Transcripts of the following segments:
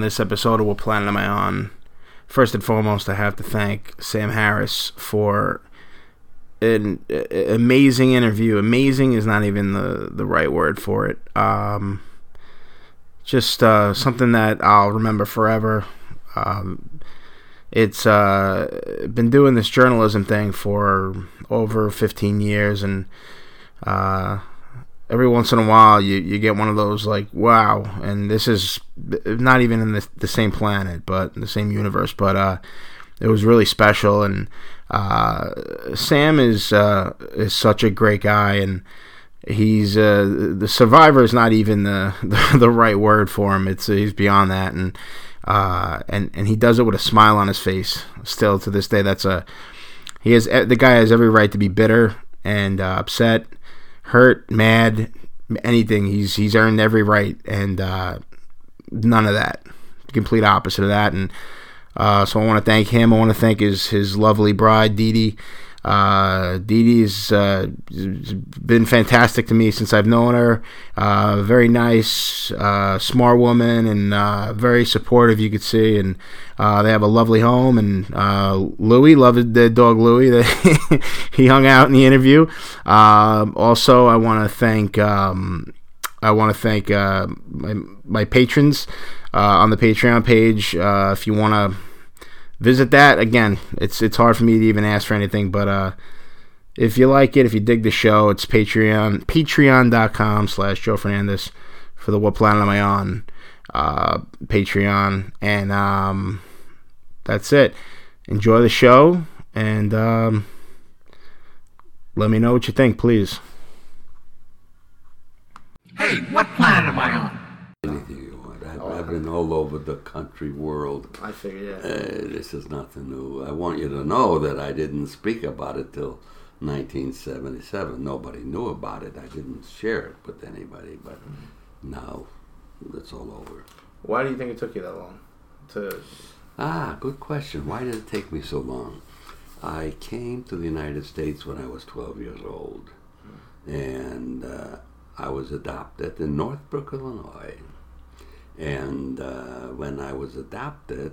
In this episode of What Planet Am I On? First and foremost, I have to thank Sam Harris for an amazing interview. Amazing is not even the right word for it. Just something that I'll remember forever. It's been doing this journalism thing for over 15 years, and every once in a while you get one of those like, wow, and this is not even in the same planet, but in the same universe, but it was really special. And Sam is such a great guy, and he's the survivor is not even the right word for him. He's beyond that, and he does it with a smile on his face still to this day. The guy has every right to be bitter and upset, hurt, mad, anything. He's earned every right, and none of that. The complete opposite of that. And so I want to thank him. I want to thank his lovely bride, Dee Dee. Dee Dee has been fantastic to me since I've known her. Very nice, smart woman, and very supportive, you could see. And they have a lovely home. And Louie, loved their dog Louie. He hung out in the interview. Also, I want to thank my patrons on the Patreon page. If you want to visit that, again, it's hard for me to even ask for anything, but if you like it, if you dig the show, it's Patreon, patreon.com/Joe Fernandez for the What Planet Am I On Patreon, and that's it. Enjoy the show, and let me know what you think, please. Hey, what planet am I on? I've been all over the country, world. I figured, yeah. This is nothing new. I want you to know that I didn't speak about it till 1977. Nobody knew about it. I didn't share it with anybody, but now it's all over. Why do you think it took you that long? Good question. Why did it take me so long? I came to the United States when I was 12 years old, and I was adopted in Northbrook, Illinois. And when I was adopted,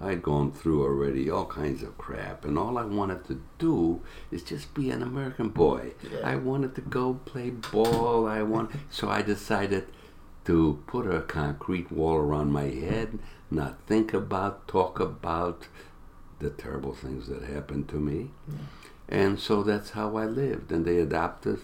I'd gone through already all kinds of crap, and all I wanted to do is just be an American boy. Yeah. I wanted to go play ball. So I decided to put a concrete wall around my head, not think about, talk about the terrible things that happened to me. Yeah. And so that's how I lived. And they adopted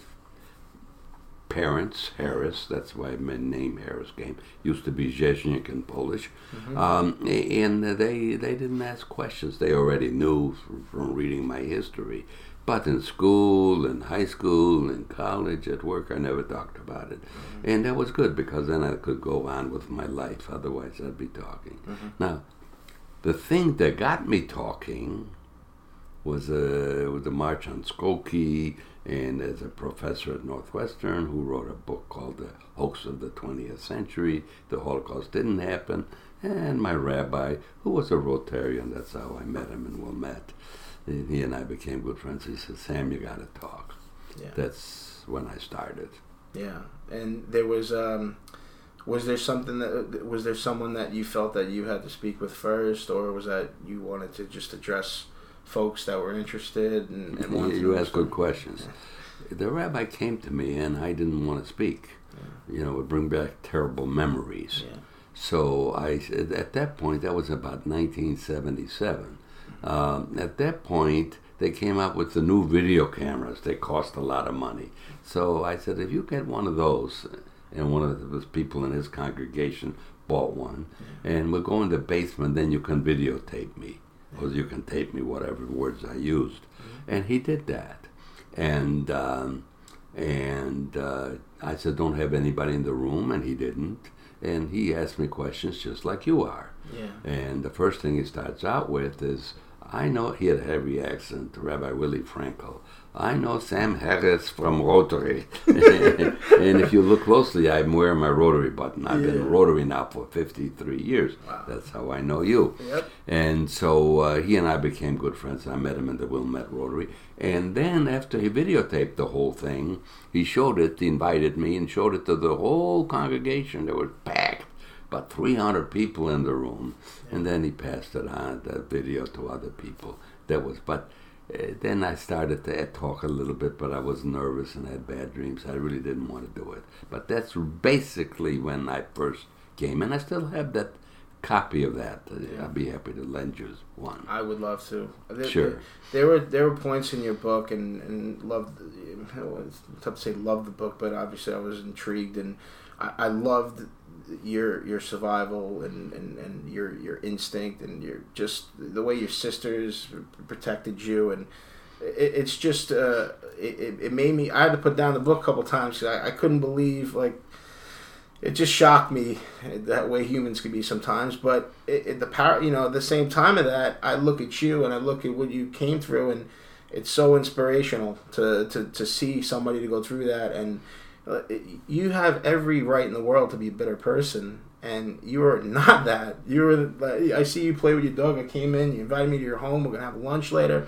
parents, Harris, that's why my name Harris came, used to be Rzeznik in Polish, and they didn't ask questions. They already knew from reading my history. But in school, in high school, in college, at work, I never talked about it. Mm-hmm. And that was good, because then I could go on with my life, otherwise I'd be talking. Mm-hmm. Now, the thing that got me talking was the march on Skokie, and there's a professor at Northwestern who wrote a book called The Hoax of the 20th Century, The Holocaust Didn't Happen, and my rabbi, who was a Rotarian, that's how I met him in Wilmette. He and I became good friends. He said, Sam, you gotta talk. Yeah. That's when I started. Yeah, and there was there someone that you felt that you had to speak with first, or was that you wanted to just address folks that were interested and wanted to ask good questions? Yeah. The rabbi came to me, and I didn't want to speak. Yeah. You know, it would bring back terrible memories. Yeah. So I said, at that point, that was about 1977. Mm-hmm. At that point, they came out with the new video cameras. They cost a lot of money. So I said, if you get one of those, and one of the people in his congregation bought one, yeah, and we'll go in the basement, then you can videotape me. Or you can tape me, whatever words I used. Mm-hmm. And he did that. And I said, don't have anybody in the room, and he didn't. And he asked me questions just like you are. Yeah. And the first thing he starts out with is, I know, he had a heavy accent, Rabbi Willy Frankel, I know Sam Harris from Rotary. And if you look closely, I'm wearing my Rotary button. I've been Rotary now for 53 years. Wow. That's how I know you. Yep. And so he and I became good friends. I met him in the Wilmette Rotary. And then after he videotaped the whole thing, he showed it, he invited me, and showed it to the whole congregation. They were packed. about 300 people in the room, and then he passed around that video to other people. Then I started to talk a little bit, but I was nervous and had bad dreams. I really didn't want to do it. But that's basically when I first came, and I still have that copy of that. I'd be happy to lend you one. I would love to. Sure. There were points in your book, and loved. It's tough to say loved the book, but obviously I was intrigued, and I loved your survival and your instinct and your just the way your sisters protected you, and it's just it made me. I had to put down the book a couple times because I couldn't believe it just shocked me that way humans could be sometimes. But the power, at the same time of that, I look at you and I look at what you came through, and it's so inspirational to see somebody to go through that. And you have every right in the world to be a better person, and you are not that. I see you play with your dog. I came in, you invited me to your home. We're gonna have lunch later.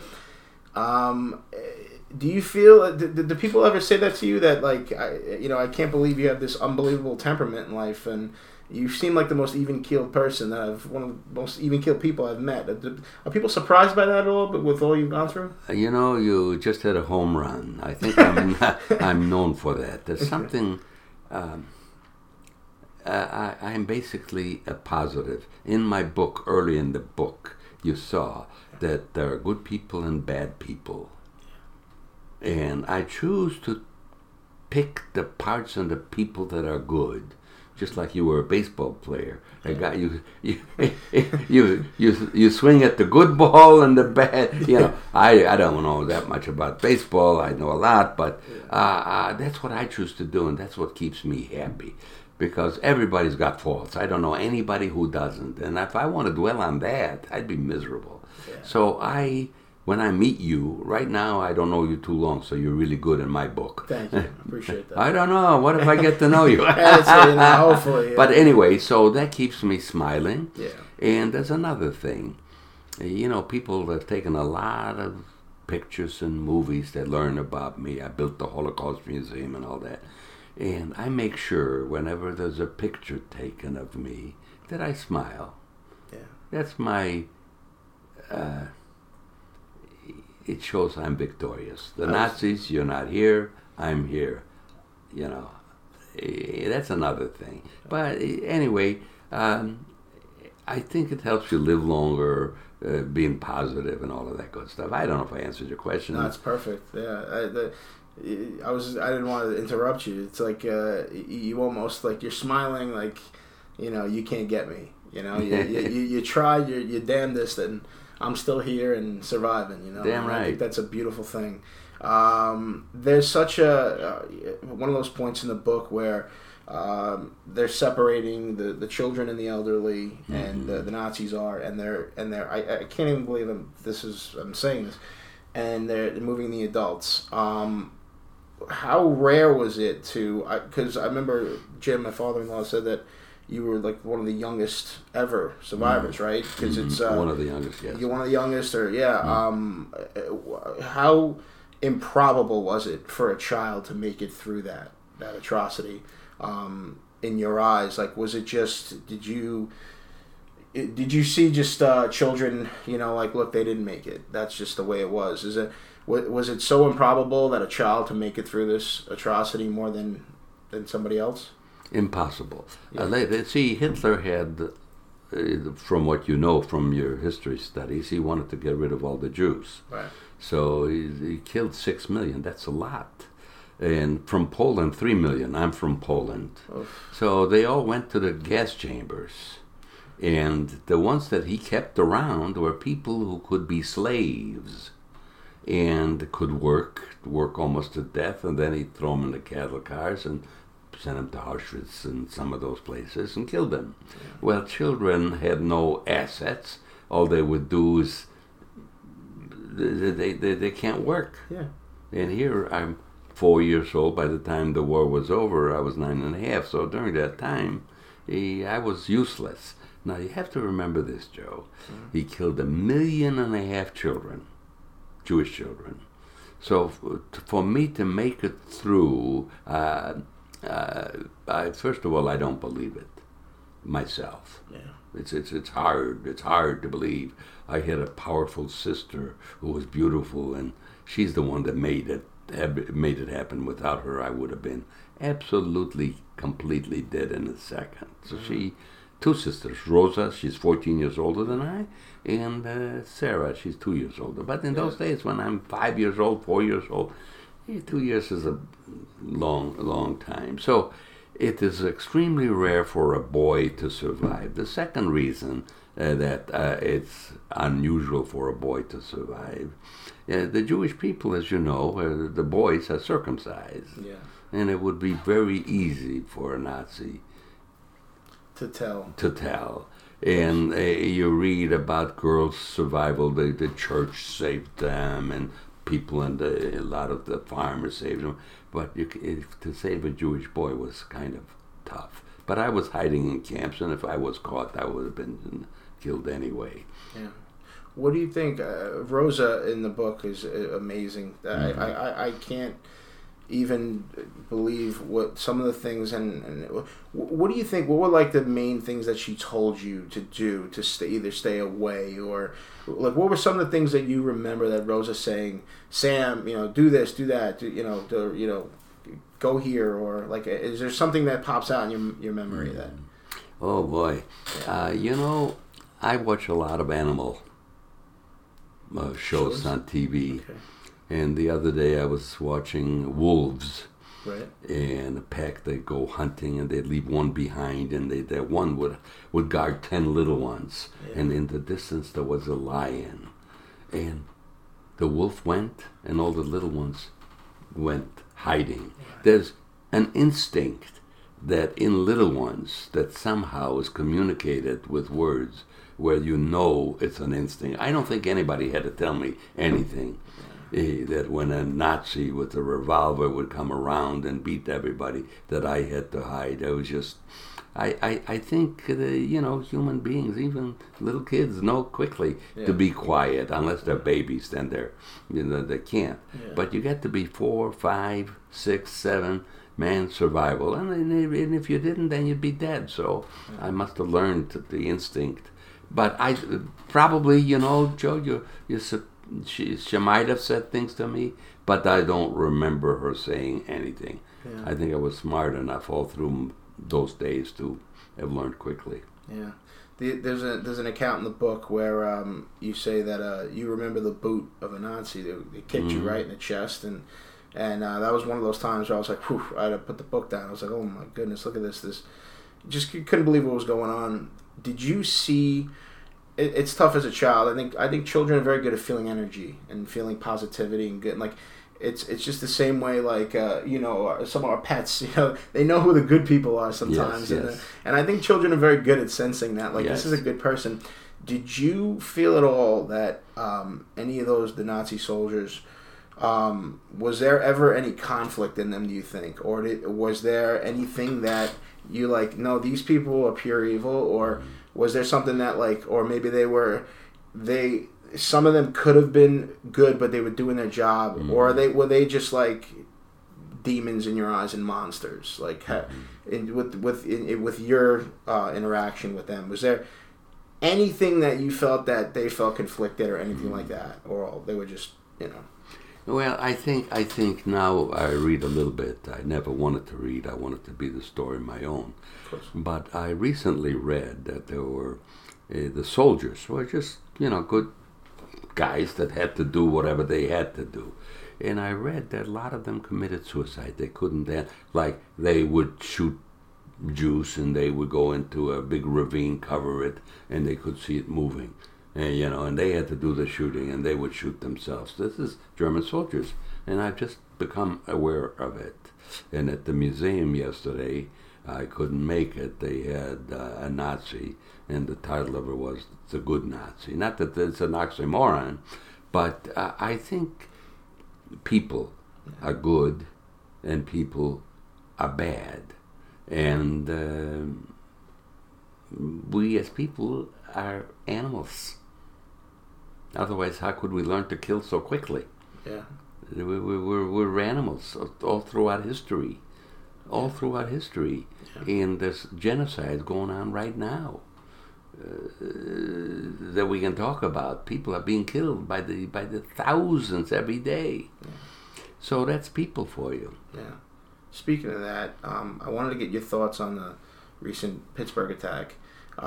Do you feel? Did people ever say that to you? That I can't believe you have this unbelievable temperament in life, and you seem like the most even-keeled person one of the most even-keeled people I've met. Are people surprised by that at all? But with all you've gone through, you just had a home run. I think I'm known for that. There's something. I'm basically a positive. In my book, early in the book, you saw that there are good people and bad people. And I choose to pick the parts and the people that are good, just like you were a baseball player. I got you swing at the good ball and the bad. I don't know that much about baseball. I know a lot, but that's what I choose to do, and that's what keeps me happy. Because everybody's got faults. I don't know anybody who doesn't. And if I want to dwell on that, I'd be miserable. Yeah. So when I meet you, right now I don't know you too long, so you're really good in my book. Thank you. I appreciate that. I don't know. What if I get to know you? Hopefully. Yeah. But anyway, so that keeps me smiling. Yeah. And there's another thing. People have taken a lot of pictures and movies that learn about me. I built the Holocaust Museum and all that. And I make sure whenever there's a picture taken of me that I smile. Yeah. That's my... it shows I'm victorious. The Nazis, you're not here, I'm here. That's another thing. But anyway, I think it helps you live longer, being positive and all of that good stuff. I don't know if I answered your question. No, that's perfect. Yeah, I didn't want to interrupt you. It's like you almost you're smiling like, you can't get me. You try your damnedest and I'm still here and surviving, Damn right. I think that's a beautiful thing. There's such one of those points in the book where they're separating the children and the elderly, mm-hmm. and the Nazis are, and they're I can't even believe I'm saying this, and they're moving the adults. How rare was it because I remember Jim, my father-in-law, said that you were one of the youngest ever survivors, mm-hmm. right? Because it's one of the youngest. Yes. You're one of the youngest, or yeah. Mm-hmm. How improbable was it for a child to make it through that atrocity? In your eyes, was it just? Did you see just children? Look, they didn't make it. That's just the way it was. Was it so improbable that a child to make it through this atrocity more than somebody else? Impossible. Yeah. Hitler had, from what from your history studies, he wanted to get rid of all the Jews. Right. So he killed 6 million. That's a lot. And from Poland, 3 million. I'm from Poland. Oof. So they all went to the gas chambers. And the ones that he kept around were people who could be slaves and could work almost to death, and then he'd throw them in the cattle cars and sent them to Auschwitz and some of those places and killed them. Yeah. Well, children had no assets. All they would do is they can't work. Yeah. And here I'm 4 years old. By the time the war was over, I was 9 and a half. So during that time, I was useless. Now, you have to remember this, Joe. Mm-hmm. He killed 1.5 million children, Jewish children. So for me to make it through... first of all, I don't believe it. myself. Yeah. It's hard to believe. I had a powerful sister who was beautiful, and she's the one that made it happen. Without her, I would have been absolutely, completely dead in a second. So she, two sisters, Rosa, she's 14 years older than I, and Sarah, she's 2 years older. But in those days, when I'm 5 years old, 4 years old, 2 years is a long time. So it is extremely rare for a boy to survive. The second reason that it's unusual for a boy to survive, the Jewish people, as you know, the boys are circumcised. Yeah. And it would be very easy for a Nazi to tell. And you read about girls' survival. The church saved them, and people and a lot of the farmers saved them. But to save a Jewish boy was kind of tough. But I was hiding in camps, and if I was caught, I would have been killed anyway. Yeah. What do you think? Rosa in the book is amazing. Mm-hmm. I can't even believe what some of the things and what do you think? What were like the main things that she told you to do to stay away, or like what were some of the things that you remember that Rosa saying, Sam, do this, do that, go here, or like is there something that pops out in your memory that? Oh boy, I watch a lot of animal shows on TV. Okay. And the other day I was watching wolves, right? And a pack, they go hunting and they leave one behind, and that one would guard 10 little ones. Yeah. And in the distance there was a lion, and the wolf went, and all the little ones went hiding. Right. There's an instinct that in little ones that somehow is communicated with words, where it's an instinct. I don't think anybody had to tell me anything. That when a Nazi with a revolver would come around and beat everybody, that I had to hide. I was just, I think, human beings, even little kids, know quickly to be quiet, unless they're babies, then they can't. Yeah. But you got to be 4, 5, 6, 7 man survival, and if you didn't, then you'd be dead. So I must have learned the instinct. But I probably, Joe, you're She might have said things to me, but I don't remember her saying anything. Yeah. I think I was smart enough all through those days to have learned quickly. Yeah, there's an account in the book where you say that you remember the boot of a Nazi that kicked you right in the chest, and that was one of those times where I was like, whew, I had to put the book down. I was like, oh my goodness, look at this. Just couldn't believe what was going on. Did you see? It's tough as a child. I think children are very good at feeling energy and feeling positivity and good. Like it's just the same way. Like some of our pets. They know who the good people are sometimes. Yes, yes. And I think children are very good at sensing that. Like yes. This is a good person. Did you feel at all that any of the Nazi soldiers? Was there ever any conflict in them? Do you think, or was there anything that you like? No, these people are pure evil, or. Was there something that or maybe some of them could have been good, but they were doing their job, or were they just like demons in your eyes and monsters? Like with your interaction with them, was there anything that you felt that they felt conflicted or anything like that, or they were just Well, I think now I read a little bit. I never wanted to read. I wanted to be the story my own. Of course. But I recently read that there were the soldiers were just good guys that had to do whatever they had to do, and I read that a lot of them committed suicide. They couldn't they would shoot Jews, and they would go into a big ravine, cover it, and they could see it moving. And they had to do the shooting, and they would shoot themselves. This is German soldiers, and I've just become aware of it. And at the museum yesterday, I couldn't make it. They had a Nazi, and the title of it was The Good Nazi. Not that it's an oxymoron, but I think people are good, and people are bad. And we as people are animals. Otherwise, how could we learn to kill so quickly? Yeah, we're animals all throughout history, all throughout history, and there's genocide going on right now that we can talk about. People are being killed by the thousands every day. Yeah. So that's people for you. Yeah. Speaking of that, I wanted to get your thoughts on the recent Pittsburgh attack. The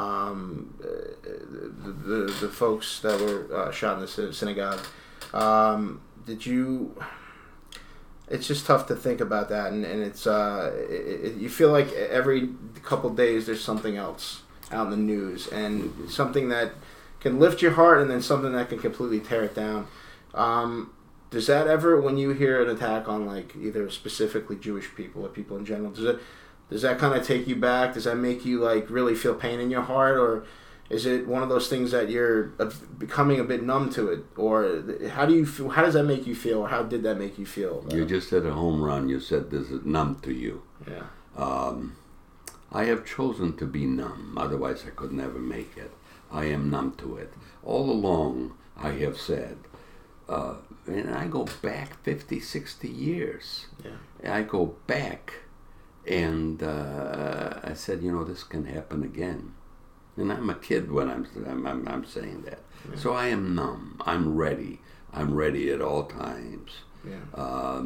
folks that were shot in the synagogue. Did you? It's just tough to think about that, and it's you feel like every couple days there's something else out in the news, and something that can lift your heart, and then something that can completely tear it down. Does that ever, when you hear an attack on like either specifically Jewish people or people in general, does that kind of take you back? Does that make you like really feel pain in your heart, or is it one of those things that you're becoming a bit numb to it, or how do you feel, how does that make you feel, or how did that make you feel? You just hit a home run. You said this is numb to you. Yeah. I have chosen to be numb. Otherwise, I could never make it. I am numb to it. All along, I have said, and I go back 50, 60 years. Yeah. I go back. And I said, this can happen again. And I'm a kid when I'm saying that. Yeah. So I am numb. I'm ready. I'm ready at all times. Yeah.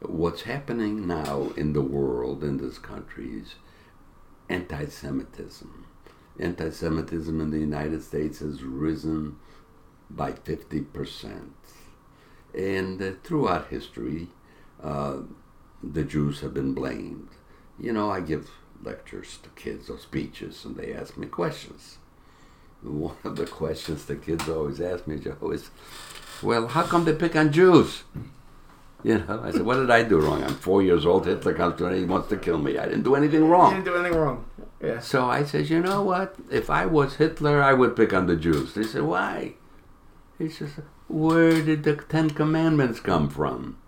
What's happening now in the world, in this country, is anti-Semitism. Anti-Semitism in the United States has risen by 50%. And throughout history, the Jews have been blamed. I give lectures to kids or speeches, and they ask me questions. One of the questions the kids always ask me, Joe, is, well, how come they pick on Jews? I said, what did I do wrong? I'm 4 years old, Hitler comes to me, he wants to kill me. I didn't do anything wrong. You didn't do anything wrong. Yeah. So I said, you know what? If I was Hitler, I would pick on the Jews. They said, why? He says, where did the Ten Commandments come from?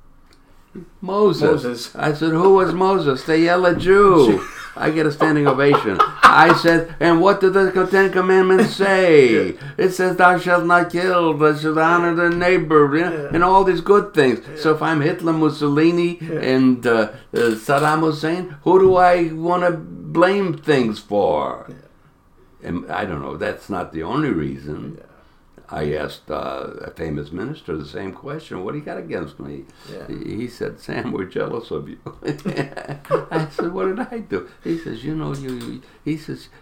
Moses. I said, who was Moses? They yell at Jew. I get a standing ovation. I said, and what did the Ten Commandments say? Yeah. It says, thou shalt not kill, thou shalt honor thy neighbor, and all these good things. Yeah. So if I'm Hitler, Mussolini, and Saddam Hussein, who do I want to blame things for? Yeah. And I don't know. That's not the only reason. Yeah. I asked a famous minister the same question. What do you got against me? Yeah. He said, Sam, we're jealous of you. I said, what did I do? He says,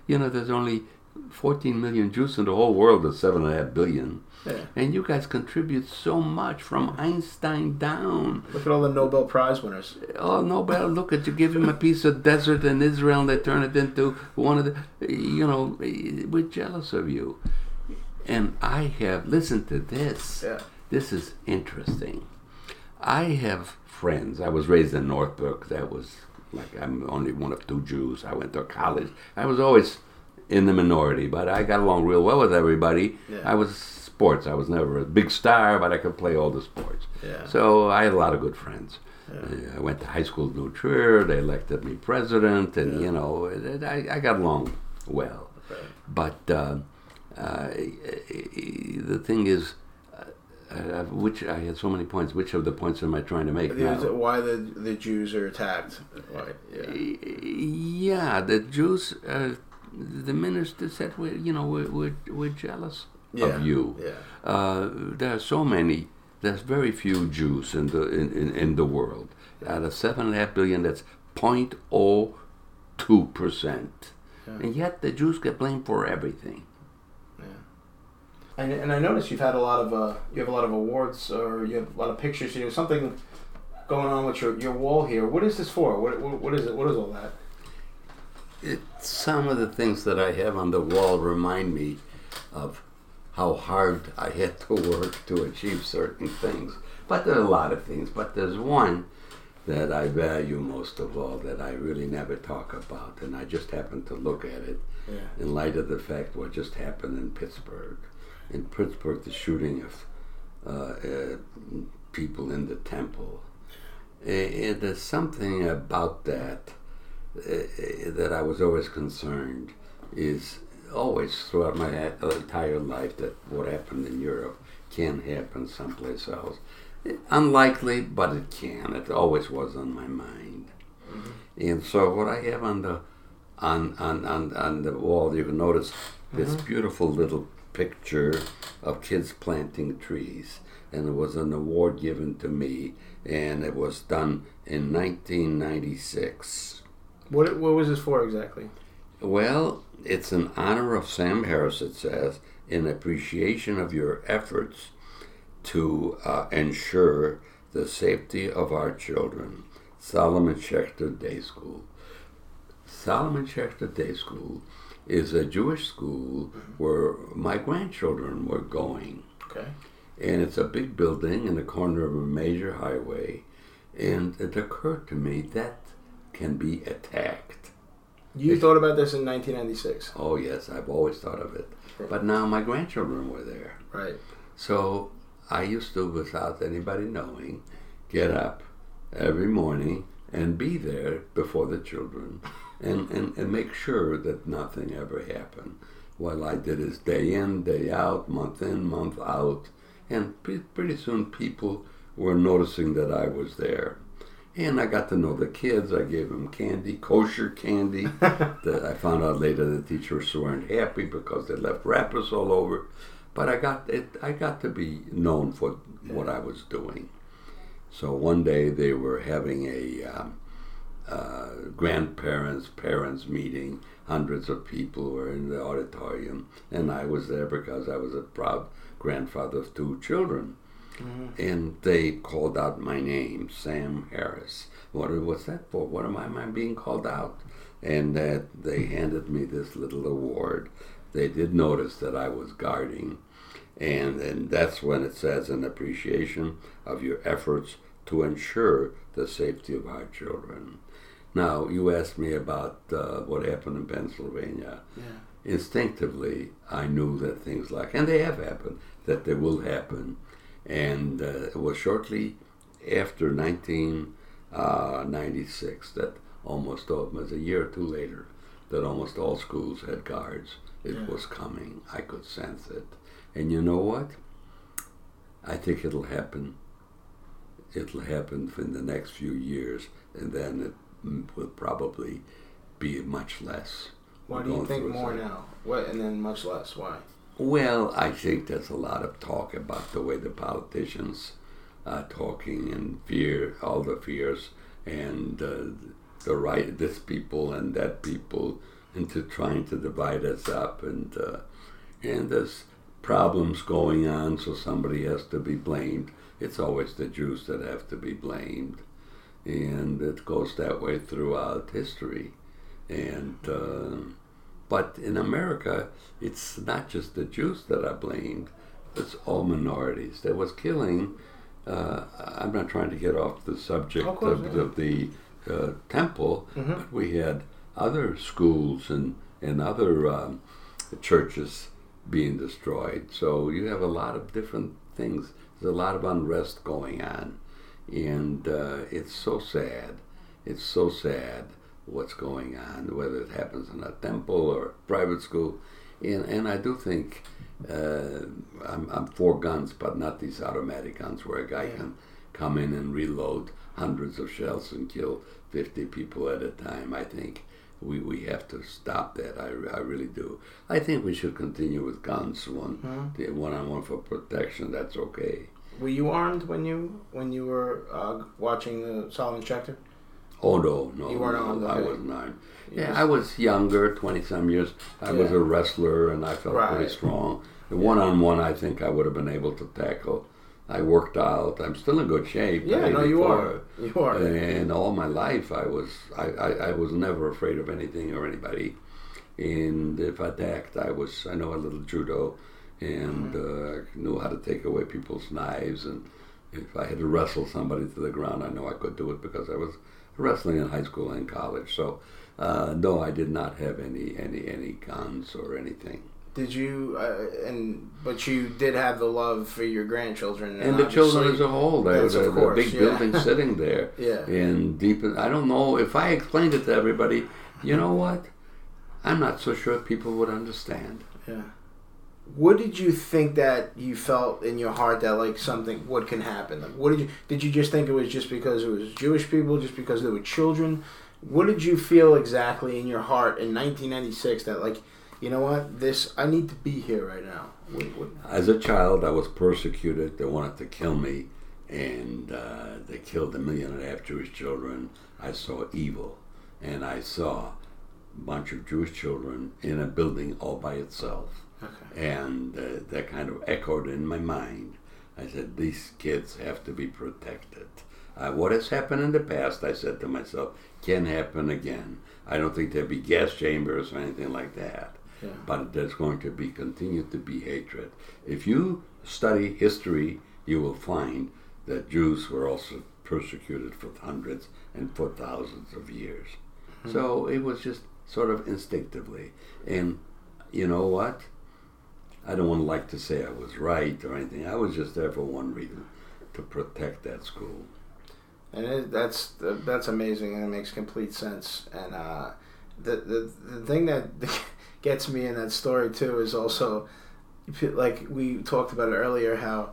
there's only 14 million Jews in the whole world. There's 7.5 billion. Yeah. And you guys contribute so much from Einstein down. Look at all the Nobel Prize winners. Oh, Nobel, look at you. Give him a piece of desert in Israel and they turn it into one of the, we're jealous of you. And I have, listen to this. Yeah. This is interesting. I have friends. I was raised in Northbrook. That was like, I'm only one of two Jews. I went to college. I was always in the minority, but I got along real well with everybody. Yeah. I was sports. I was never a big star, but I could play all the sports. Yeah. So I had a lot of good friends. Yeah. I went to high school in New Trier. They elected me president, and I got along well. Right. But the thing is, which I had so many points. Which of the points am I trying to make now? Why the Jews are attacked? Why? Yeah, the Jews. The minister said, we're jealous of you. Yeah. There are so many. There's very few Jews in the in the world. Out of 7.5 billion, that's 0.02%. And yet the Jews get blamed for everything. And I noticed you've had a lot of you have a lot of awards, or you have a lot of pictures here. Something going on with your wall here. What is this for? What is it? What is all that? Some of the things that I have on the wall remind me of how hard I had to work to achieve certain things. But there are a lot of things. But there's one that I value most of all that I really never talk about, and I just happened to look at it in light of the fact what just happened in Pittsburgh. In Pittsburgh, the shooting of people in the temple. And there's something about that that I was always concerned, is always throughout my entire life, that what happened in Europe can happen someplace else. Unlikely, but it can. It always was on my mind. Mm-hmm. And so what I have on the wall, you can notice this mm-hmm. beautiful little picture of kids planting trees, and it was an award given to me, and it was done in 1996. What was this for exactly? Well, it's in honor of Sam Harris, it says, in appreciation of your efforts to ensure the safety of our children. Szlamek Rzeznik Day School. Szlamek Rzeznik Day School is a Jewish school where my grandchildren were going. Okay. And it's a big building in the corner of a major highway. And it occurred to me that can be attacked. You thought about this in 1996? Oh, yes. I've always thought of it. Right. But now my grandchildren were there. Right. So I used to, without anybody knowing, get up every morning and be there before the children and make sure that nothing ever happened. What I did is day in, day out, month in, month out. And pretty soon people were noticing that I was there. And I got to know the kids. I gave them candy, kosher candy. That I found out later the teachers weren't happy because they left wrappers all over. But I got to be known for what I was doing. So one day they were having a parents meeting. Hundreds of people were in the auditorium. And I was there because I was a proud grandfather of two children. Mm-hmm. And they called out my name, Sam Harris. What's that for? What am I being called out? And they handed me this little award. They did notice that I was guarding. And that's when it says, in appreciation of your efforts to ensure the safety of our children. Now, you asked me about what happened in Pennsylvania. Yeah. Instinctively, I knew that things like, and they have happened, that they will happen. And it was shortly after 1996 that almost all, it was a year or two later, that almost all schools had guards. It was coming. I could sense it. And you know what? I think it'll happen. It'll happen in the next few years, and then it will probably be much less. Why do you think more now? What, and then much less? Why? Well, I think there's a lot of talk about the way the politicians are talking and fear, all the fears, and the right of this people and that people, into trying to divide us up, and there's problems going on, so somebody has to be blamed. It's always the Jews that have to be blamed, and it goes that way throughout history, and. But in America, it's not just the Jews that are blamed, it's all minorities. There was killing, I'm not trying to get off the subject of the temple, mm-hmm. but we had other schools and other churches being destroyed. So you have a lot of different things. There's a lot of unrest going on. And it's so sad. It's so sad. What's going on, whether it happens in a temple or a private school. And I do think I'm for guns, but not these automatic guns where a guy can come in and reload hundreds of shells and kill 50 people at a time. I think we have to stop that. I really do. I think we should continue with guns, one-on-one for protection. That's okay. Were you armed when you were watching the Szlamek Rzeznik? Oh, no. You weren't armed? I wasn't armed. Yeah, I was younger, 20-some years. I was a wrestler, and I felt pretty strong. The one-on-one, I think I would have been able to tackle. I worked out. I'm still in good shape. Yeah, no, you are. You are. And all my life, I was never afraid of anything or anybody. And if attacked, I know a little judo, and knew how to take away people's knives. And if I had to wrestle somebody to the ground, I know I could do it because I was wrestling in high school and college. So, no, I did not have any guns or anything. Did you? But you did have the love for your grandchildren and the children as a whole. There was a big building sitting there. And deep. I don't know if I explained it to everybody. You know what? I'm not so sure people would understand. Yeah. What did you think that you felt in your heart that like something, what can happen? Like, what did you just think it was just because it was Jewish people, just because they were children? What did you feel exactly in your heart in 1996 that, like, you know what, this, I need to be here right now? As a child, I was persecuted. They wanted to kill me, and they killed 1.5 million Jewish children. I saw evil, and I saw a bunch of Jewish children in a building all by itself. Okay. And that kind of echoed in my mind. I said, these kids have to be protected. What has happened in the past, I said to myself, can happen again. I don't think there'll be gas chambers or anything like that. Yeah. But there's going to be, continue to be hatred. If you study history, you will find that Jews were also persecuted for hundreds and for thousands of years. Mm-hmm. So it was just sort of instinctively. And you know what? I don't want to like to say I was right or anything. I was just there for one reason, to protect that school. And that's amazing, and it makes complete sense. And the thing that gets me in that story too is also, like we talked about it earlier, how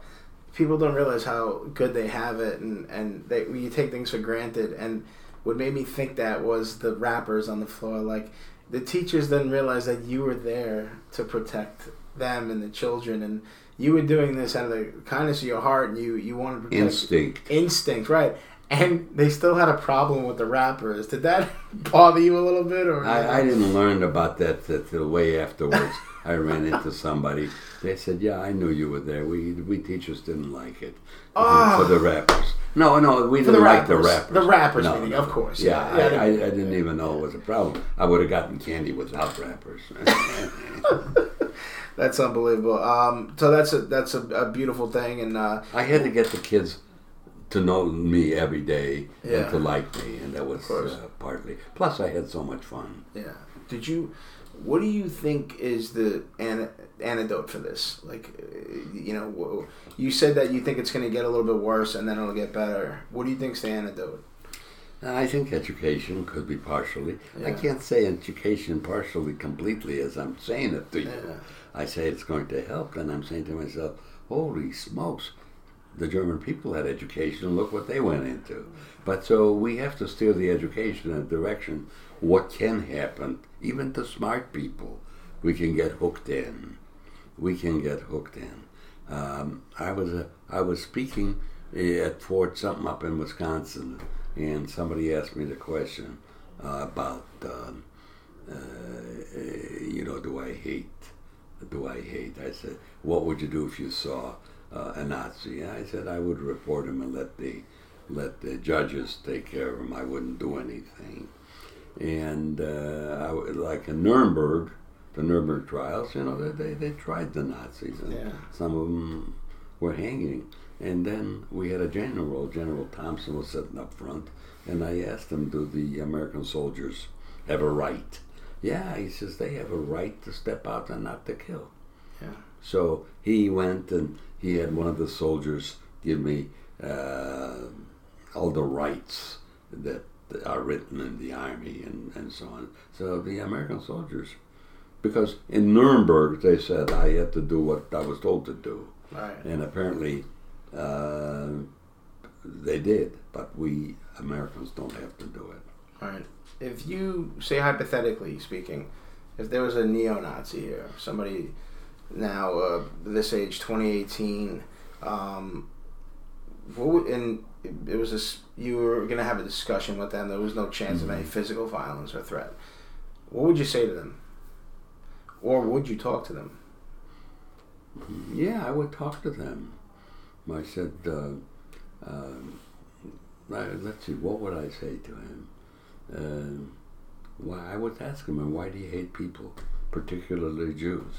people don't realize how good they have it, and they, you take things for granted. And what made me think that was the rappers on the floor. Like, the teachers didn't realize that you were there to protect them and the children, and you were doing this out of the kindness of your heart, and you wanted to protect. Instinct, right? And they still had a problem with the rappers. Did that bother you a little bit? Or I didn't learn about that until way afterwards. I ran into somebody. They said, yeah, I knew you were there. We teachers didn't like it. Oh. For the rappers. No, we didn't like the rappers. The rappers, no, meaning, no. Of course. Yeah, yeah. I didn't even know it was a problem. I would have gotten candy without rappers. That's unbelievable. So that's a beautiful thing. And I had to get the kids to know me every day, yeah, and to like me, and that was partly. Plus, I had so much fun. Yeah. Did you? What do you think is the antidote for this? Like, you know, you said that you think it's going to get a little bit worse, and then it'll get better. What do you think's the antidote? I think education could be partially. Yeah. I can't say education partially completely as I'm saying it to you. Yeah. I say it's going to help, and I'm saying to myself, holy smokes, the German people had education, and look what they went into. But so we have to steer the education in a direction. What can happen, even to smart people, we can get hooked in. I was speaking at Fort something up in Wisconsin, and somebody asked me the question about, you know, do I hate? I said, what would you do if you saw a Nazi? And I said, I would report him and let the judges take care of him. I wouldn't do anything. And like in Nuremberg, the Nuremberg trials, you know, they tried the Nazis, and yeah, some of them were hanging. And then we had a general. General Thompson was sitting up front, and I asked him, do the American soldiers have a right? Yeah, he says, they have a right to step out and not to kill. Yeah. So he went, and he had one of the soldiers give me all the rights that are written in the army and so on. So the American soldiers, because in Nuremberg they said I had to do what I was told to do. Right. And apparently they did, but we Americans don't have to do it. All right. If you say, hypothetically speaking, if there was a neo-Nazi here, somebody now this age, 2018, and it was you were going to have a discussion with them, there was no chance of any physical violence or threat, what would you say to them? Or would you talk to them? Yeah, I would talk to them. I said, let's see, what would I say to him? I would ask him, why do you hate people, particularly Jews?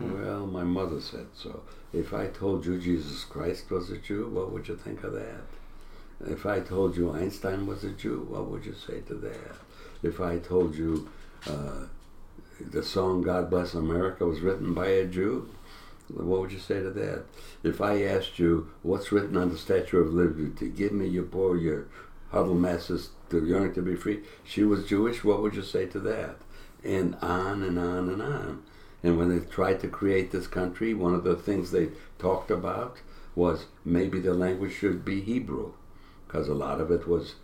Well, my mother said so. If I told you Jesus Christ was a Jew, what would you think of that? If I told you Einstein was a Jew, what would you say to that? If I told you the song God Bless America was written by a Jew, what would you say to that? If I asked you what's written on the Statue of Liberty, give me your poor, your huddled masses, the yearning to be free, she was Jewish, what would you say to that? And on and on and on. And when they tried to create this country, one of the things they talked about was maybe the language should be Hebrew, because a lot of it was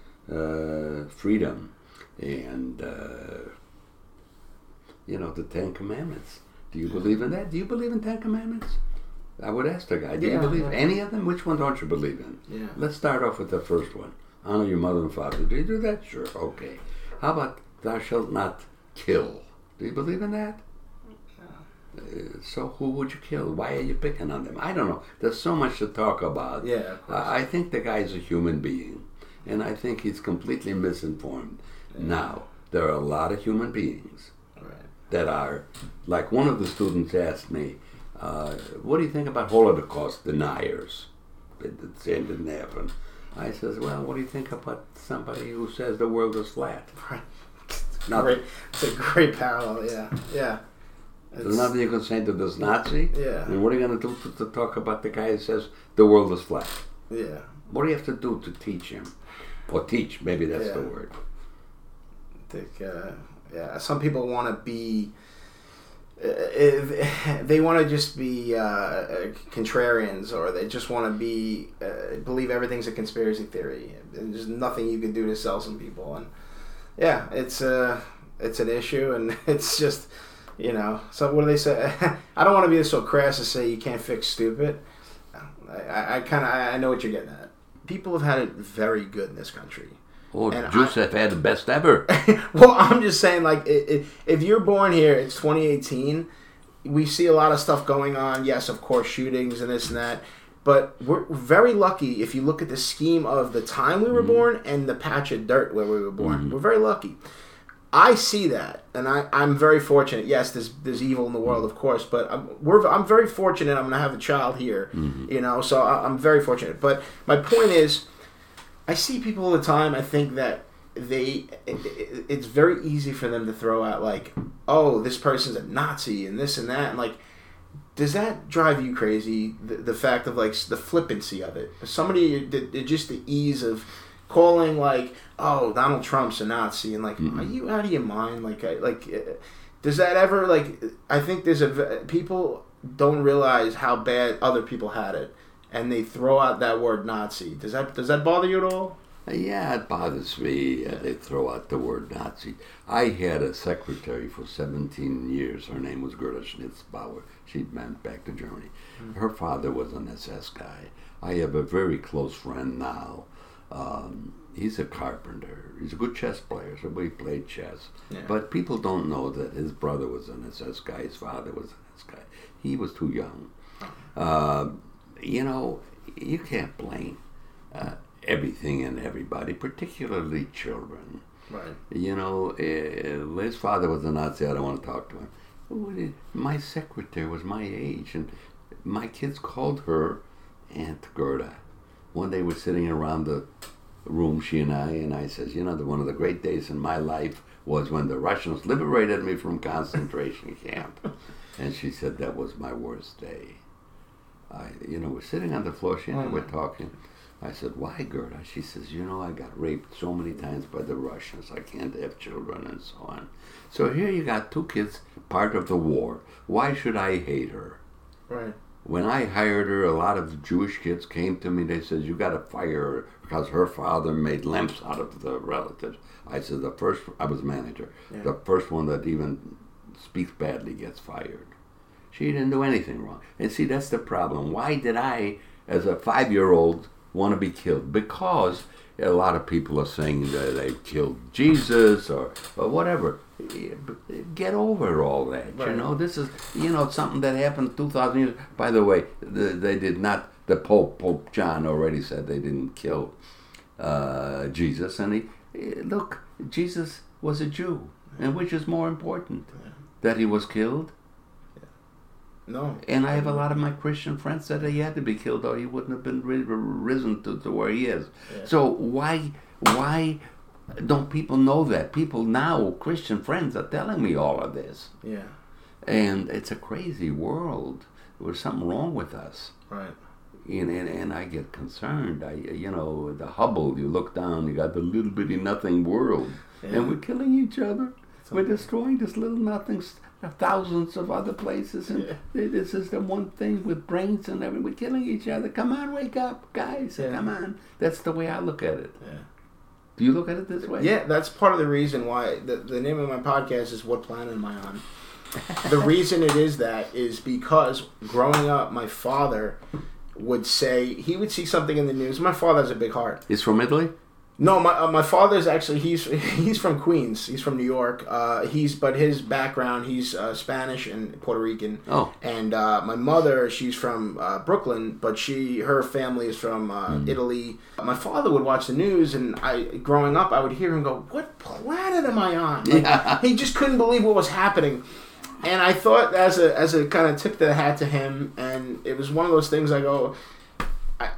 freedom. and you know, the Ten Commandments. Do you believe in that? Do you believe in Ten Commandments? I would ask the guy, do you believe any of them? Which one don't you believe in? Yeah. Let's start off with the first one. Honor your mother and father. Do you do that? Sure. Okay. How about thou shalt not kill? Do you believe in that? So who would you kill? Why are you picking on them? I don't know. There's so much to talk about. Yeah, of course. I think the guy's a human being, and I think he's completely misinformed. Yeah. Now, there are a lot of human beings that are, like one of the students asked me, what do you think about Holocaust deniers? It didn't happen. I says, well, what do you think about somebody who says the world is flat? Right. It's a great parallel, yeah. There's nothing you can say to this Nazi. Yeah. And what are you going to do to talk about the guy who says the world is flat? Yeah. What do you have to do to teach him? Or teach, maybe that's the word. I think, some people want to be... they want to just be contrarians, or they just want to be... believe everything's a conspiracy theory. And there's nothing you can do to sell some people. And yeah, it's an issue, and it's just... You know, so what do they say? I don't want to be so crass to say you can't fix stupid. I know what you're getting at. People have had it very good in this country. Oh, and Jews have had the best ever. Well, I'm just saying, like, if you're born here, it's 2018. We see a lot of stuff going on. Yes, of course, shootings and this and that. But we're very lucky if you look at the scheme of the time we were born and the patch of dirt where we were born. We're very lucky. I see that, and I'm very fortunate. Yes, there's evil in the world, of course, but I'm very fortunate I'm going to have a child here, you know, so I'm very fortunate. But my point is, I see people all the time, I think that it's very easy for them to throw out, like, oh, this person's a Nazi, and this and that, and like, does that drive you crazy, the fact of, like, the flippancy of it? Somebody, just the ease of... calling, like, oh, Donald Trump's a Nazi, and like, are you out of your mind? Does that ever, like, I think people don't realize how bad other people had it, and they throw out that word Nazi. Does that bother you at all? Yeah, it bothers me. They throw out the word Nazi. I had a secretary for 17 years. Her name was Gerda Schnitzbauer. She went back to Germany. Her father was an SS guy. I have a very close friend now. He's a carpenter. He's a good chess player, so we played chess. Yeah. But people don't know that his brother was an SS guy, his father was an SS guy. He was too young. You know, you can't blame everything and everybody, particularly children. Right. You know, his father was a Nazi, I don't want to talk to him. My secretary was my age, and my kids called her Aunt Gerda. One day we're sitting around the room, she and I says, you know, one of the great days in my life was when the Russians liberated me from concentration camp. And she said, that was my worst day. We're sitting on the floor, she and I were talking. I said, why, Gerda? She says, you know, I got raped so many times by the Russians. I can't have children and so on. So here you got two kids, part of the war. Why should I hate her? Right. When I hired her, a lot of Jewish kids came to me. They said, you got to fire her because her father made lamps out of the relatives. I said, I was manager. Yeah. The first one that even speaks badly gets fired. She didn't do anything wrong. And see, that's the problem. Why did I, as a 5-year-old, want to be killed? Because a lot of people are saying that they killed Jesus or whatever. Get over all that, right. You know. This is, you know, something that happened 2,000 years. By the way, they did not, the Pope John already said they didn't kill Jesus. And look, Jesus was a Jew, and which is more important, that he was killed? Yeah. No. And I have a lot of my Christian friends that he had to be killed, or he wouldn't have been risen to where he is. Yeah. So why... Don't people know that? People now, Christian friends, are telling me all of this. Yeah. And it's a crazy world. There's something wrong with us. Right. And I get concerned. The Hubble, you look down, you got the little bitty nothing world. Yeah. And we're killing each other. We're destroying this little nothing, thousands of other places. And this is the one thing with brains and everything. We're killing each other. Come on, wake up, guys. Yeah. Come on. That's the way I look at it. Yeah. Do you look at it this way? Yeah, that's part of the reason why the name of my podcast is What Planet Am I On? The reason it is that is because growing up, my father would say, he would see something in the news. My father has a big heart. He's from Italy? No, my father's actually, he's from Queens. He's from New York. But his background, he's Spanish and Puerto Rican. Oh. And my mother, she's from Brooklyn, but her family is from Italy. My father would watch the news, and growing up, I would hear him go, "What planet am I on?" Like, yeah. He just couldn't believe what was happening. And I thought, as a kind of tip that I had to him, and it was one of those things I go,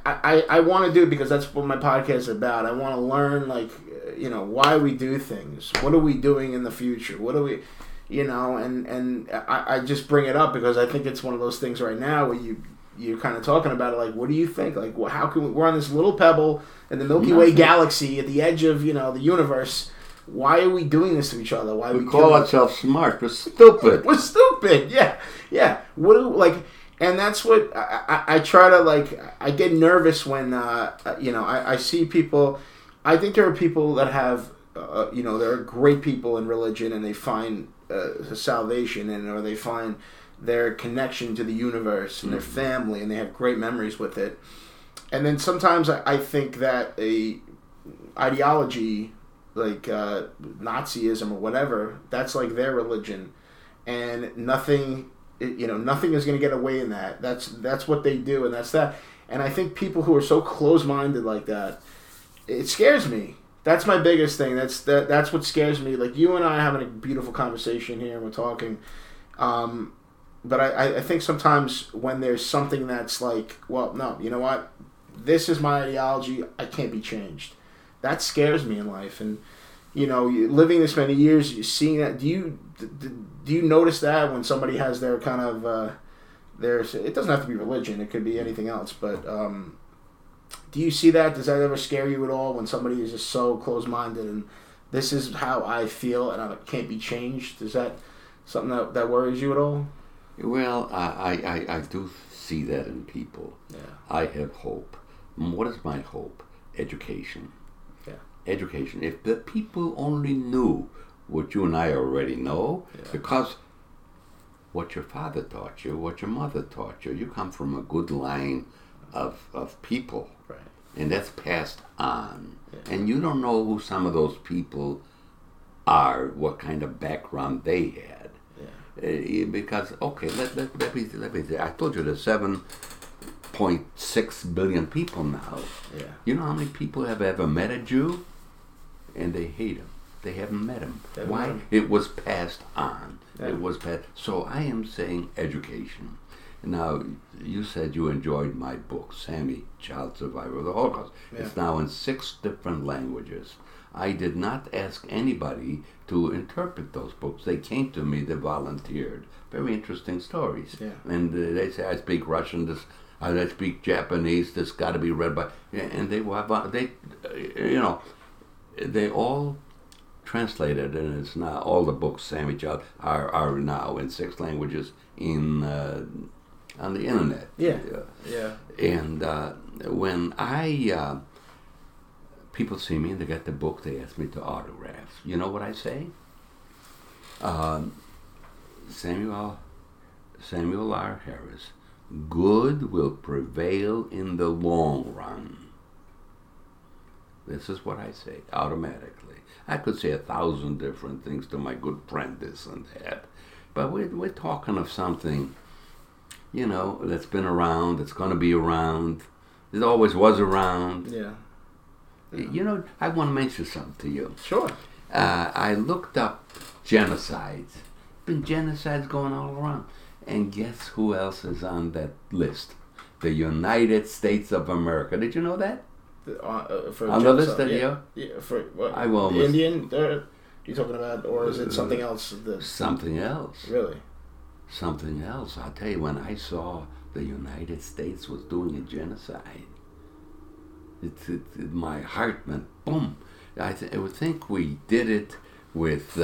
I want to do it because that's what my podcast is about. I want to learn, why we do things. What are we doing in the future? What are we, and I just bring it up because I think it's one of those things right now where you're kind of talking about it, like, what do you think? Like, well, how can we're on this little pebble in the Milky Way galaxy at the edge of, the universe. Why are we doing this to each other? Why we call ourselves smart? We're stupid. We're stupid, yeah. Yeah. What do, like... And that's what I try to, I get nervous when, I see people. I think there are people that have, there are great people in religion and they find salvation or they find their connection to the universe and their family and they have great memories with it. And then sometimes I think that a ideology like Nazism or whatever, that's like their religion and nothing... nothing is going to get away in that. That's what they do, and that's that. And I think people who are so close-minded like that, it scares me. That's my biggest thing. That's what scares me. Like, you and I are having a beautiful conversation here, and we're talking. But I think sometimes when there's something that's like, well, no, you know what? This is my ideology. I can't be changed. That scares me in life, and... living this many years, you're seeing that. Do you notice that when somebody has their kind of it doesn't have to be religion, it could be anything else, but do you see that? Does that ever scare you at all when somebody is just so close-minded and this is how I feel and I can't be changed? Is that something that worries you at all? Well, I do see that in people. Yeah. I have hope. What is my hope? Education. Education. If the people only knew what you and I already know, because what your father taught you, what your mother taught you, you come from a good line of people, right? And that's passed on. Yeah. And you don't know who some of those people are, what kind of background they had, because let me say, I told you the 7.6 billion people now. Yeah. You know how many people have ever met a Jew? And they hate him. They haven't met him. Why? It was passed on. Yeah. It was passed. So I am saying education. Now, you said you enjoyed my book, Sammy, Child Survivor of the Holocaust. Yeah. It's now in 6 different languages. I did not ask anybody to interpret those books. They came to me, they volunteered. Very interesting stories. Yeah. And they say, I speak Russian, I speak Japanese. This got to be read by, and they all translated, and it's now all the books Sammy Child are now in 6 languages in on the internet. Yeah, yeah. And when people see me and they get the book, they ask me to autograph. You know what I say? Samuel R. Harris. Good will prevail in the long run. This is what I say automatically. I could say 1,000 different things to my good friend, this and that, but we're talking of something, that's been around, that's going to be around, it always was around. Yeah. I want to mention something to you. Sure. I looked up genocides. Been genocides going all around. And guess who else is on that list? The United States of America. Did you know that? On the list that for what? I will. The Indian? You talking about, or is it something else? Something else. Really? Something else. I'll tell you, when I saw the United States was doing a genocide, it my heart went boom. I would think we did it with...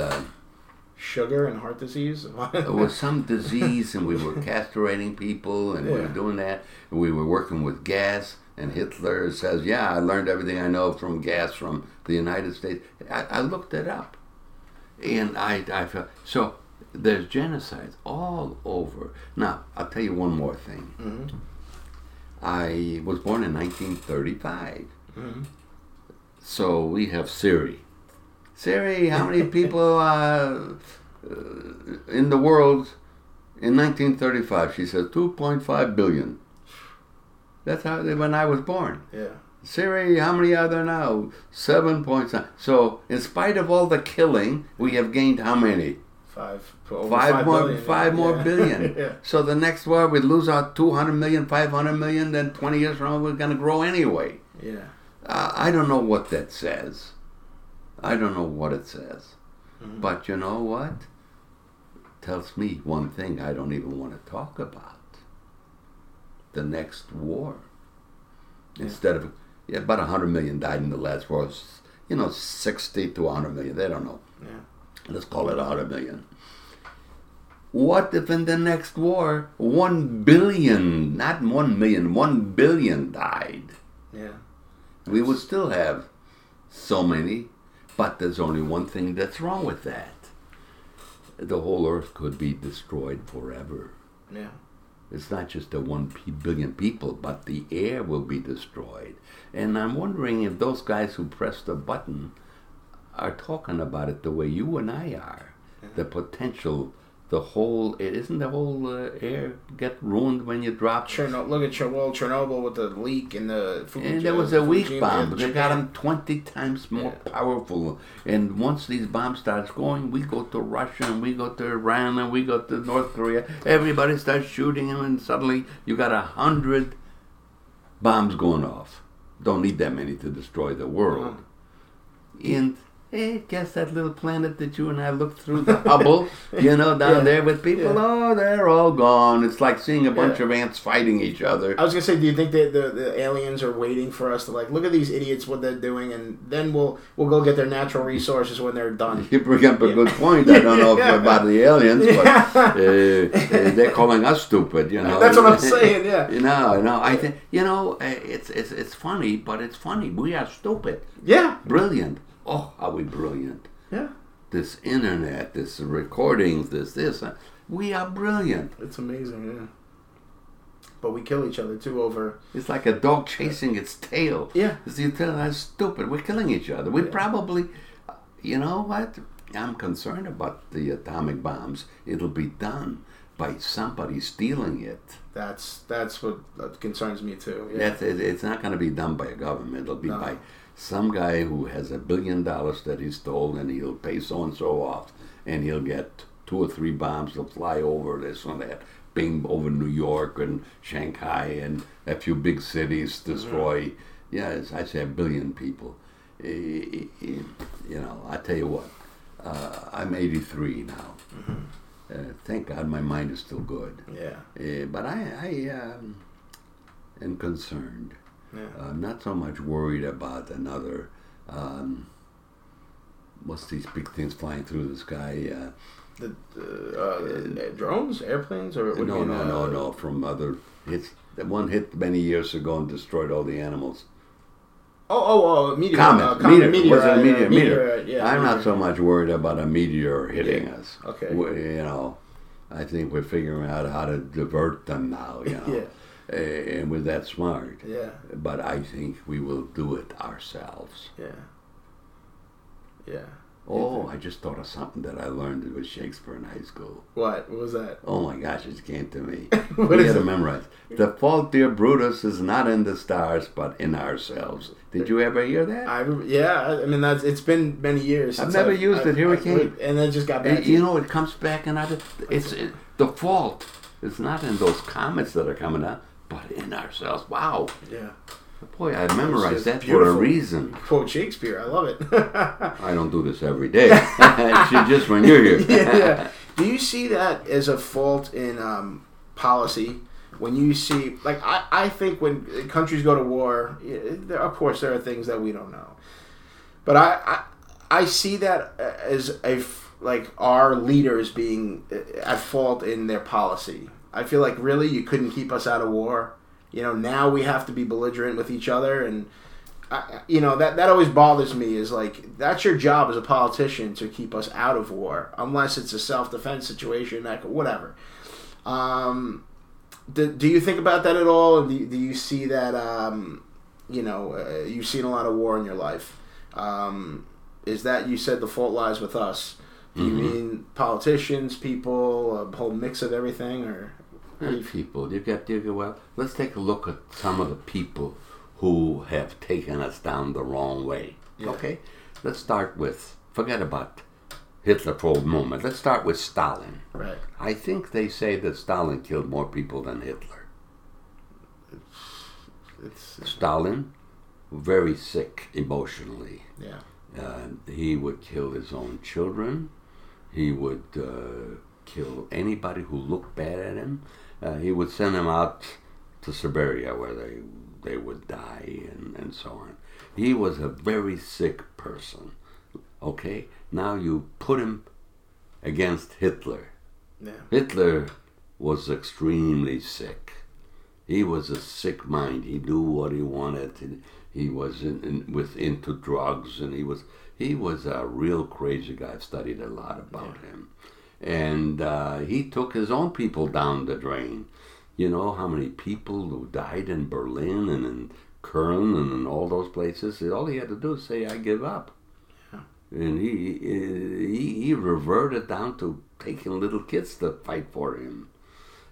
sugar and heart disease? It was some disease, and we were castrating people, and we were doing that, and we were working with gas. And Hitler says, yeah, I learned everything I know from gas from the United States. I looked it up. And I felt, so there's genocides all over. Now, I'll tell you one more thing. Mm-hmm. I was born in 1935. Mm-hmm. So we have Siri. Siri, how many people in the world in 1935? She says 2.5 billion. That's how when I was born. Yeah. Siri, how many are there now? 7.7. So, in spite of all the killing, we have gained how many? Five more billion. Yeah. So the next war we lose our 200 million, 500 million. Then 20 years from now we're going to grow anyway. Yeah. I don't know what that says. I don't know what it says. Mm-hmm. But you know what? It tells me one thing I don't even want to talk about. The next war. Yeah. Instead of about 100 million died in the last war. 60 to 100 million. They don't know. Yeah. Let's call it 100 million. What if in the next war 1 billion, not 1 million, 1 billion died? Yeah. We would still have so many, but there's only one thing that's wrong with that. The whole earth could be destroyed forever. Yeah. It's not just the 1 billion people, but the air will be destroyed. And I'm wondering if those guys who press the button are talking about it the way you and I are. Yeah. The potential, the whole, isn't the whole air get ruined when you drop? Look at Chernobyl with the leak and the Fukushima. And there was a weak bomb. They got them 20 times more powerful. And once these bombs starts going, we go to Russia and we go to Iran and we go to North Korea. Everybody starts shooting them and suddenly you got 100 bombs going off. Don't need that many to destroy the world. Uh-huh. And guess that little planet that you and I looked through the Hubble, down there with people. Yeah. Oh, they're all gone. It's like seeing a bunch of ants fighting each other. I was gonna say, do you think that the aliens are waiting for us to look at these idiots, what they're doing, and then we'll go get their natural resources when they're done? You bring up a good point. I don't know about the aliens, but they're calling us stupid. That's what I'm saying. Yeah. I think it's funny, but it's funny. We are stupid. Yeah. Brilliant. Oh, are we brilliant? Yeah. This internet, this recordings, this. We are brilliant. It's amazing, yeah. But we kill each other, too, over... It's like a dog chasing its tail. Yeah. You tell that's stupid. We're killing each other. We probably... You know what? I'm concerned about the atomic bombs. It'll be done by somebody stealing it. That's what concerns me, too. Yeah. It's not going to be done by a government. It'll be by... some guy who has $1 billion that he stole, and he'll pay so-and-so off, and he'll get 2 or 3 bombs to fly over this and that, bing, over New York and Shanghai and a few big cities destroy, I say 1 billion people. I tell you what, I'm 83 now. Mm-hmm. Thank God my mind is still good. Yeah. But I am concerned. Yeah. I'm not so much worried about another, what's these big things flying through the sky? The drones? Airplanes? Or no, from other hits. One hit many years ago and destroyed all the animals. Oh, a meteor. Meteor. Yeah, I'm not so much worried about a meteor hitting us. Okay. I think we're figuring out how to divert them now, Yeah. And we're that smart. Yeah. But I think we will do it ourselves. Yeah. Yeah. Oh, I just thought of something that I learned with Shakespeare in high school. What? What was that? Oh my gosh, it came to me. We had to memorize. The fault, dear Brutus, is not in the stars, but in ourselves. Did you ever hear that? I mean, it's been many years. I've never used it. Here it came. And then just got back. It comes back, and the fault is not in those comets that are coming out, but in ourselves. Wow. Yeah. Boy, I memorized that beautiful. For a reason. Quote Shakespeare. I love it. I don't do this every day. Just when you're here. Yeah. Do you see that as a fault in policy? When you see... I think when countries go to war, of course there are things that we don't know. But I see that as a... our leaders being at fault in their policy. I feel like really you couldn't keep us out of war. You know, now we have to be belligerent with each other, and that always bothers me. Is like, that's your job as a politician, to keep us out of war, unless it's a self-defense situation, whatever. Do you think about that at all? And do you see that? You've seen a lot of war in your life. Is that, you said the fault lies with us? Do you mean politicians, people, a whole mix of everything, or people? Well, let's take a look at some of the people who have taken us down the wrong way. Yeah. Okay, let's start with, forget about Hitler for a moment. Let's start with Stalin. Right. I think they say that Stalin killed more people than Hitler. Stalin, very sick emotionally. Yeah. He would kill his own children. He would kill anybody who looked bad at him. He would send them out to Siberia, where they would die, and so on. He was a very sick person. Okay, now you put him against Hitler. Yeah. Hitler was extremely sick. He was a sick mind. He knew what he wanted. He was into drugs, and he was a real crazy guy. I've studied a lot about him, and he took his own people down the drain. You know how many people who died in Berlin and in Köln and in all those places. All he had to do is say, "I give up," and he reverted down to taking little kids to fight for him.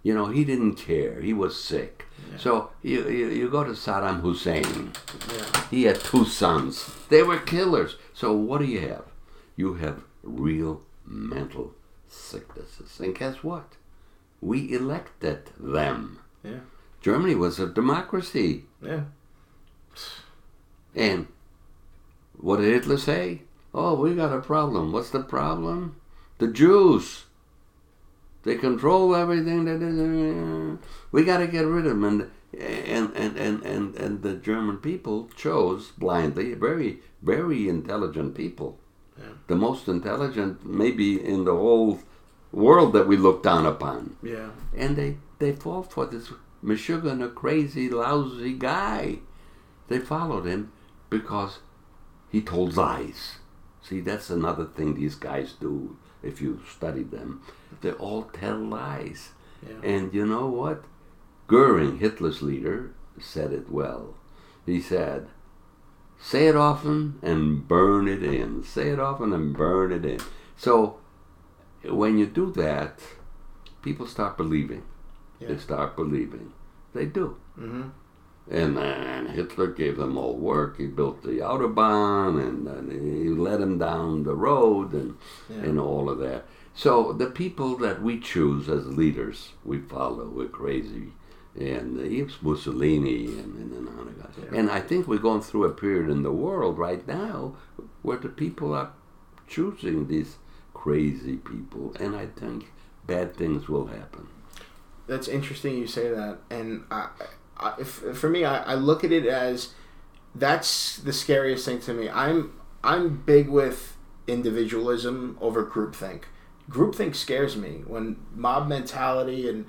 You know, he didn't care. He was sick. Yeah. So you go to Saddam Hussein. Yeah. He had two sons. They were killers. So what do you have? You have real mental sicknesses. And guess what? We elected them. Yeah. Germany was a democracy. Yeah. And what did Hitler say? Oh, we got a problem. What's the problem? The Jews. They control everything. We got to get rid of them. And the German people chose blindly, very, very intelligent people. Yeah. The most intelligent maybe in the whole world that we look down upon. Yeah. And they fall for this Meshuggah, a crazy, lousy guy. They followed him because he told lies. See, that's another thing these guys do. If you study them, they all tell lies. Yeah. And you know what? Goering, Hitler's leader, said it well. He said, say it often and burn it in. Say it often and burn it in. So when you do that, people start believing. Yeah. They start believing. They do. Mm-hmm. And Hitler gave them all work. He built the Autobahn, and he led them down the road, and all of that. So the people that we choose as leaders, we follow. We're crazy. And he was Mussolini, and on and on. Yeah. And I think we're going through a period in the world right now where the people are choosing these crazy people. And I think bad things will happen. That's interesting you say that. And For me, I look at it as, that's the scariest thing to me. I'm big with individualism over groupthink. Groupthink scares me, when mob mentality, and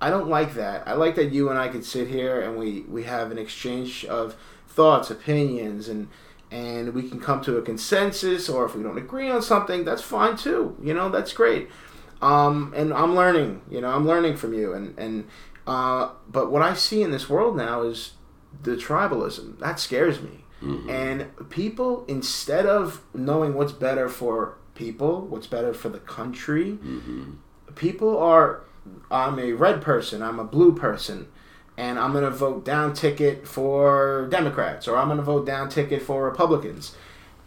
I don't like that. I like that you and I could sit here and we have an exchange of thoughts, opinions, and we can come to a consensus, or if we don't agree on something, that's fine too. You know, that's great. And I'm learning. You know, I'm learning from you, and but what I see in this world now is the tribalism. That scares me. Mm-hmm. And people, instead of knowing what's better for people, what's better for the country, mm-hmm. people are, I'm a red person, I'm a blue person, and I'm going to vote down ticket for Democrats, or I'm going to vote down ticket for Republicans.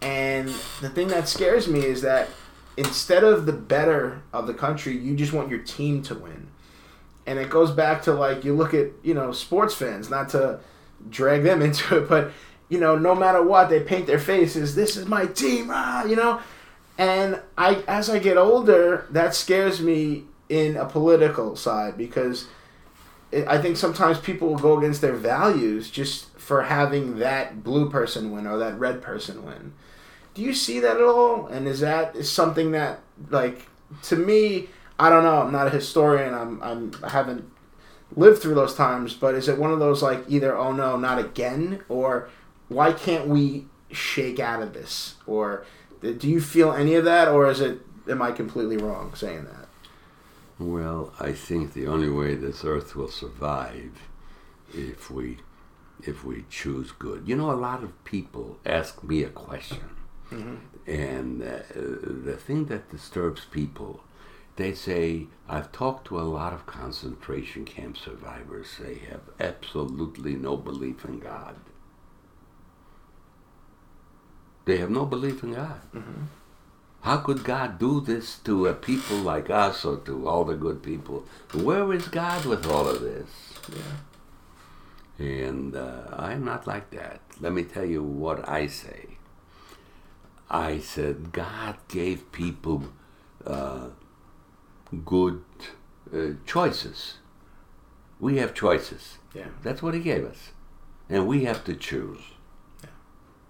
And the thing that scares me is that instead of the better of the country, you just want your team to win. And it goes back to, like, you look at, you know, sports fans, not to drag them into it, but, you know, no matter what, they paint their faces, this is my team, you know. And as I get older, that scares me in a political side, because I think sometimes people will go against their values just for having that blue person win or that red person win. Do you see that at all? And is that something that, like, to me, I don't know. I'm not a historian. I haven't lived through those times, but is it one of those like either, oh no, not again, or why can't we shake out of this? Or do you feel any of that, or is it, am I completely wrong saying that? Well, I think the only way this earth will survive if we choose good. You know, a lot of people ask me a question, mm-hmm. and the thing that disturbs people, they say, I've talked to a lot of concentration camp survivors. They have absolutely no belief in God. They have no belief in God. Mm-hmm. How could God do this to a people like us, or to all the good people? Where is God with all of this? Yeah. And I'm not like that. Let me tell you what I say. I said God gave people good choices. We have choices. Yeah. That's what he gave us. And we have to choose.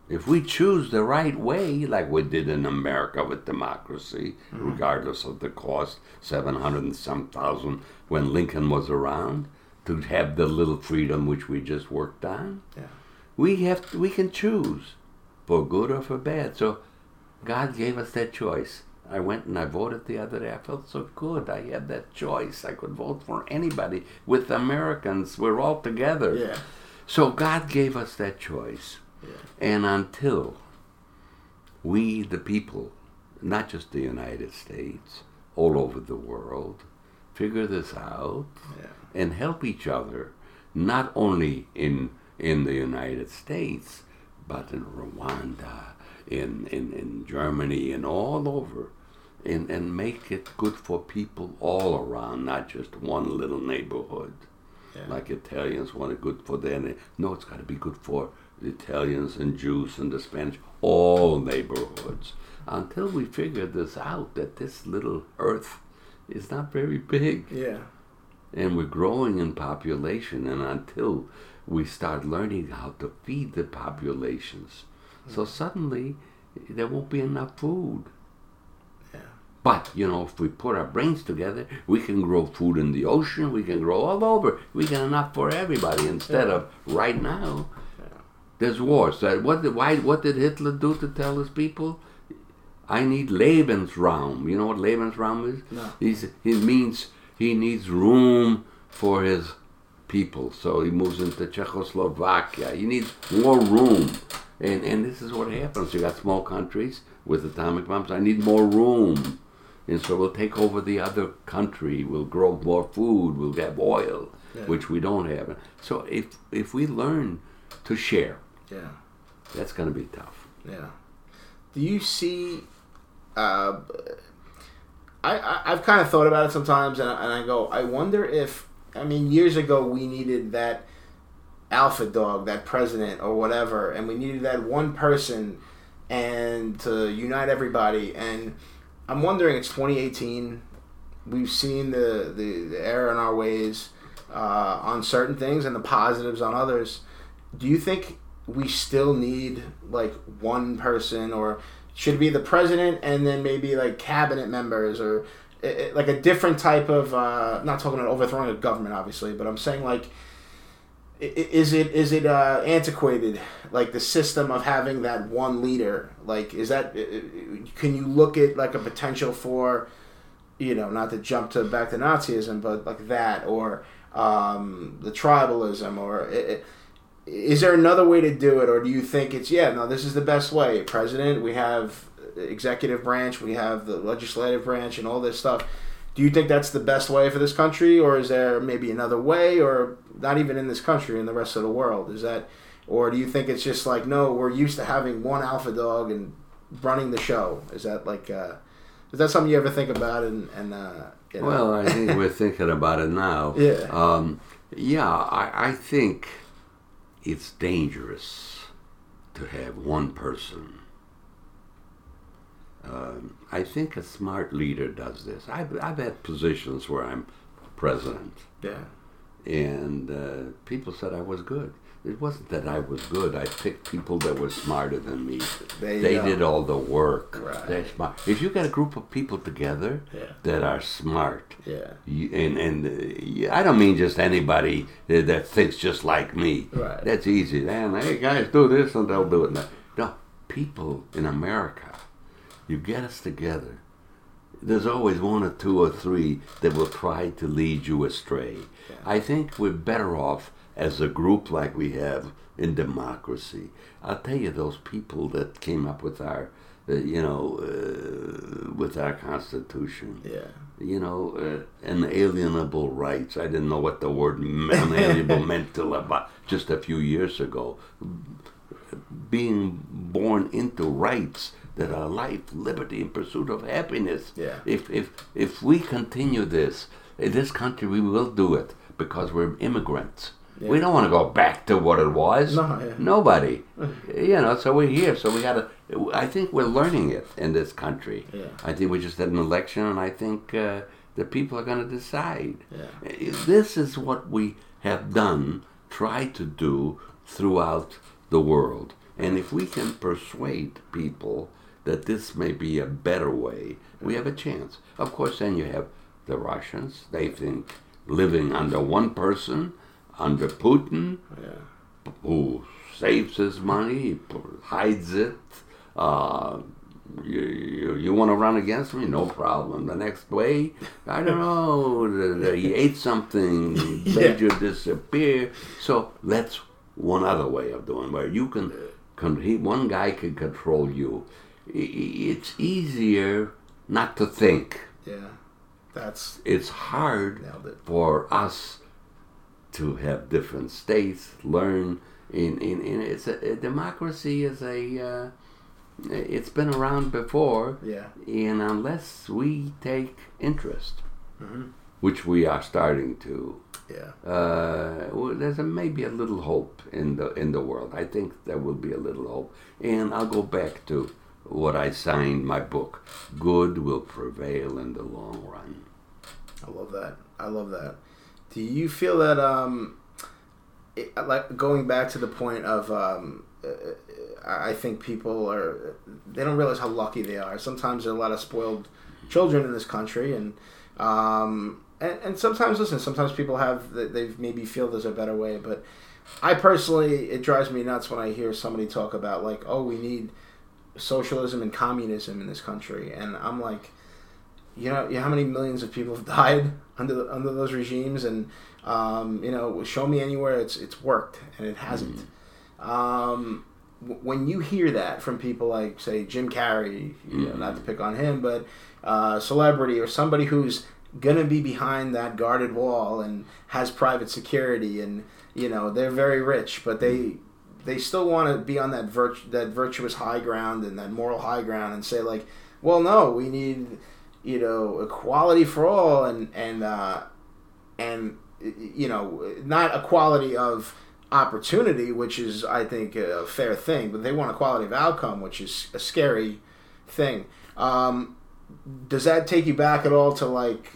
If we choose the right way, like we did in America with democracy, mm-hmm. regardless of the cost, 700,000+ when Lincoln was around, to have the little freedom which we just worked on, yeah. We can choose for good or for bad. So God gave us that choice. I went and I voted the other day. I felt so good. I had that choice. I could vote for anybody. With Americans, we're all together. Yeah. So God gave us that choice. Yeah. And until we, the people, not just the United States, all over the world, figure this out yeah. and help each other, not only in the United States, but in Rwanda, in Germany, and all over, and make it good for people all around, not just one little neighborhood. Yeah. Like Italians want it good for their... No, it's got to be good for... the Italians and Jews and the Spanish, all neighborhoods. Until we figure this out, that this little earth is not very big. Yeah. And we're growing in population, and until we start learning how to feed the populations. Mm-hmm. So suddenly, there won't be enough food. Yeah. But, you know, if we put our brains together, we can grow food in the ocean, we can grow all over. We get enough for everybody instead yeah. of right now. There's war. So what did Hitler do to tell his people? I need Lebensraum. You know what Lebensraum is? No. He means he needs room for his people. So he moves into Czechoslovakia. He needs more room. And this is what happens. You got small countries with atomic bombs. I need more room. And so we'll take over the other country. We'll grow more food. We'll have oil, yeah. which we don't have. So if we learn to share, yeah, that's going to be tough. Yeah. Do you see? I've kind of thought about it sometimes, and I go, I wonder if, I mean, years ago we needed that alpha dog, that president or whatever, and we needed that one person and to unite everybody. And I'm wondering, it's 2018. We've seen the error in our ways on certain things and the positives on others. Do you think we still need, like, one person, or should it be the president and then maybe, like, cabinet members, or, like, a different type of, not talking about overthrowing a government, obviously, but I'm saying, like, is it antiquated, like, the system of having that one leader? Like, is that, can you look at, like, a potential for, you know, not to jump to back to Nazism, but, like, that, or the tribalism, or... Is there another way to do it, or do you think it's, yeah, no, this is the best way? President, we have executive branch, we have the legislative branch, and all this stuff. Do you think that's the best way for this country, or is there maybe another way, or not even in this country, in the rest of the world? Is that, or do you think it's just like, no, we're used to having one alpha dog and running the show? Is that like, is that something you ever think about? And well, I think we're thinking about it now. Yeah. I think it's dangerous to have one person. I think a smart leader does this. I've had positions where I'm president. Yeah. And people said I was good. It wasn't that I was good. I picked people that were smarter than me. They did all the work. Right. They're smart. If you got a group of people together that are smart, and I don't mean just anybody that thinks just like me. Right. That's easy. Man, hey, guys, do this and they'll do it. No, people in America, you get us together. There's always one or two or three that will try to lead you astray. Yeah. I think we're better off as a group like we have in democracy. I'll tell you, those people that came up with our, with our Constitution, and alienable rights. I didn't know what the word unalienable meant till about just a few years ago. Being born into rights that are life, liberty, and pursuit of happiness. Yeah. If we continue this, in this country we will do it because we're immigrants. Yeah. We don't want to go back to what it was. No, nobody. So we're here. So we gotta. I think we're learning it in this country. Yeah. I think we just had an election, and I think the people are going to decide. Yeah. This is what we have done, try to do throughout the world. And if we can persuade people that this may be a better way, we have a chance. Of course, then you have the Russians. They think living under one person, under Putin, who saves his money, hides it. You want to run against me? No problem. The next way, I don't know, he ate something, made you disappear. So that's one other way of doing it, where you can... one guy can control you. It's easier not to think. Yeah, it's hard for us to have different states, learn. It's a democracy is a. It's been around before. Yeah. And unless we take interest, which we are starting to. Yeah. There's maybe a little hope in the world. I think there will be a little hope. And I'll go back to what I signed my book. Good will prevail in the long run. I love that. Do you feel that going back to the point of I think people they don't realize how lucky they are. Sometimes there are a lot of spoiled children in this country, and sometimes, listen, sometimes people they maybe feel there's a better way, but I personally, it drives me nuts when I hear somebody talk about, like, oh, we need socialism and communism in this country. And I'm like, you know how many millions of people have died under those regimes? And, show me anywhere it's worked, and it hasn't. Mm-hmm. When you hear that from people like, say, Jim Carrey, not to pick on him, but celebrity or somebody who's going to be behind that guarded wall and has private security, and they're very rich, but they still want to be on that virtuous high ground and that moral high ground and say, like, well, no, we need equality for all, and not equality of opportunity, which is, I think, a fair thing, but they want equality of outcome, which is a scary thing. Does that take you back at all to, like,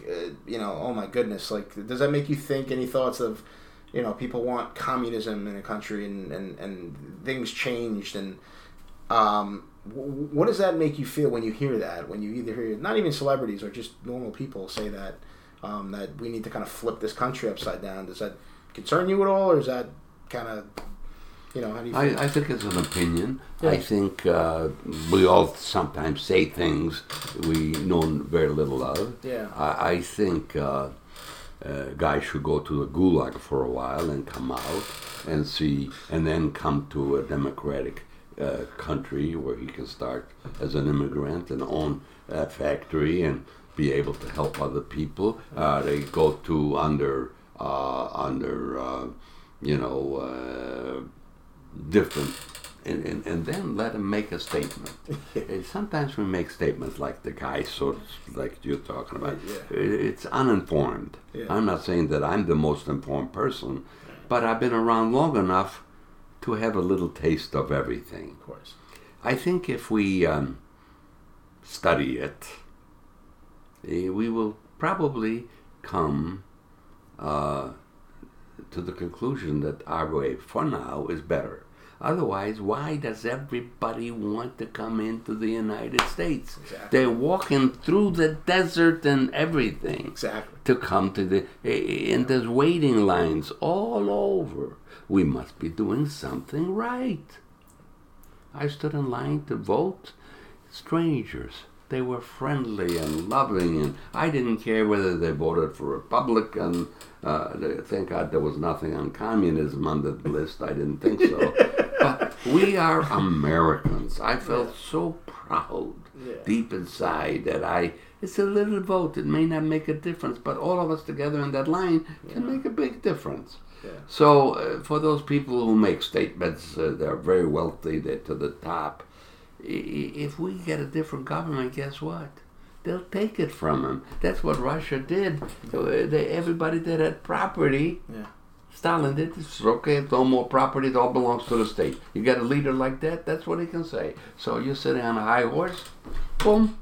oh my goodness, like, does that make you think any thoughts of, people want communism in a country and things changed, and what does that make you feel when you hear that, when you either hear, not even celebrities or just normal people say that, that we need to kind of flip this country upside down? Does that concern you at all, or is that kind of... how do you feel? I think it's an opinion. Yeah. I think we all sometimes say things we know very little of. Yeah. I think guys should go to the gulag for a while and come out and see, and then come to a democratic country where he can start as an immigrant and own a factory and be able to help other people. They go to different, and then let him make a statement. And sometimes we make statements like the guy, sort of like you're talking about. Yeah. It's uninformed. Yeah. I'm not saying that I'm the most informed person, but I've been around long enough to have a little taste of everything. Of course. I think if we study it, we will probably come to the conclusion that our way for now is better. Otherwise, why does everybody want to come into the United States? Exactly. They're walking through the desert and everything to come to the... And there's waiting lines all over. We must be doing something right. I stood in line to vote. Strangers. They were friendly and loving, and I didn't care whether they voted for Republican. Thank God there was nothing on communism on the list. I didn't think so. But we are Americans. I felt so proud deep inside that it's a little vote. It may not make a difference, but all of us together in that line can make a big difference. Yeah. So for those people who make statements, they're very wealthy, they're to the top. If we get a different government, guess what? They'll take it from them. That's what Russia did. Everybody that had property, Stalin did this. Okay, no more property, it all belongs to the state. You got a leader like that, that's what he can say. So you're sitting on a high horse, boom.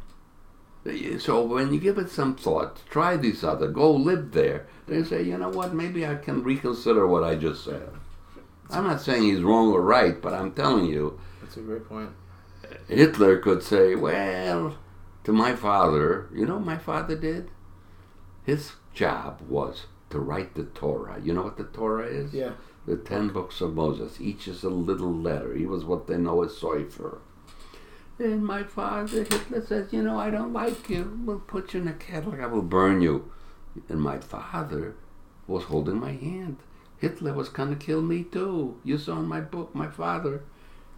So when you give it some thought, try these other, go live there. They say, you know what, maybe I can reconsider what I just said. I'm not saying he's wrong or right, but I'm telling you. That's a great point. Hitler could say, well, to my father, you know what my father did? His job was to write the Torah. You know what the Torah is? Yeah. The 10 books of Moses. Each is a little letter. He was what they know as soifer. And my father, Hitler, says, you know, I don't like you. We'll put you in a kettle. I will burn you. And my father was holding my hand. Hitler was going to kill me too. You saw in my book, my father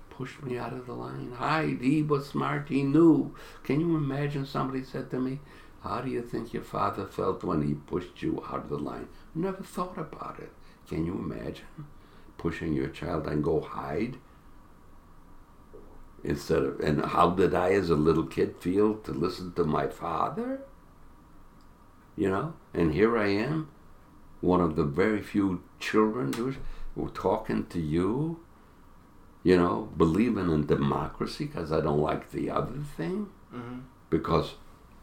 pushed me out of the line. Hide. He was smart. He knew. Can you imagine somebody said to me, how do you think your father felt when he pushed you out of the line? Never thought about it. Can you imagine pushing your child and go hide? And how did I as a little kid feel to listen to my father? You know? And here I am, one of the very few children who are talking to you. You know, believing in democracy because I don't like the other thing. Mm-hmm. Because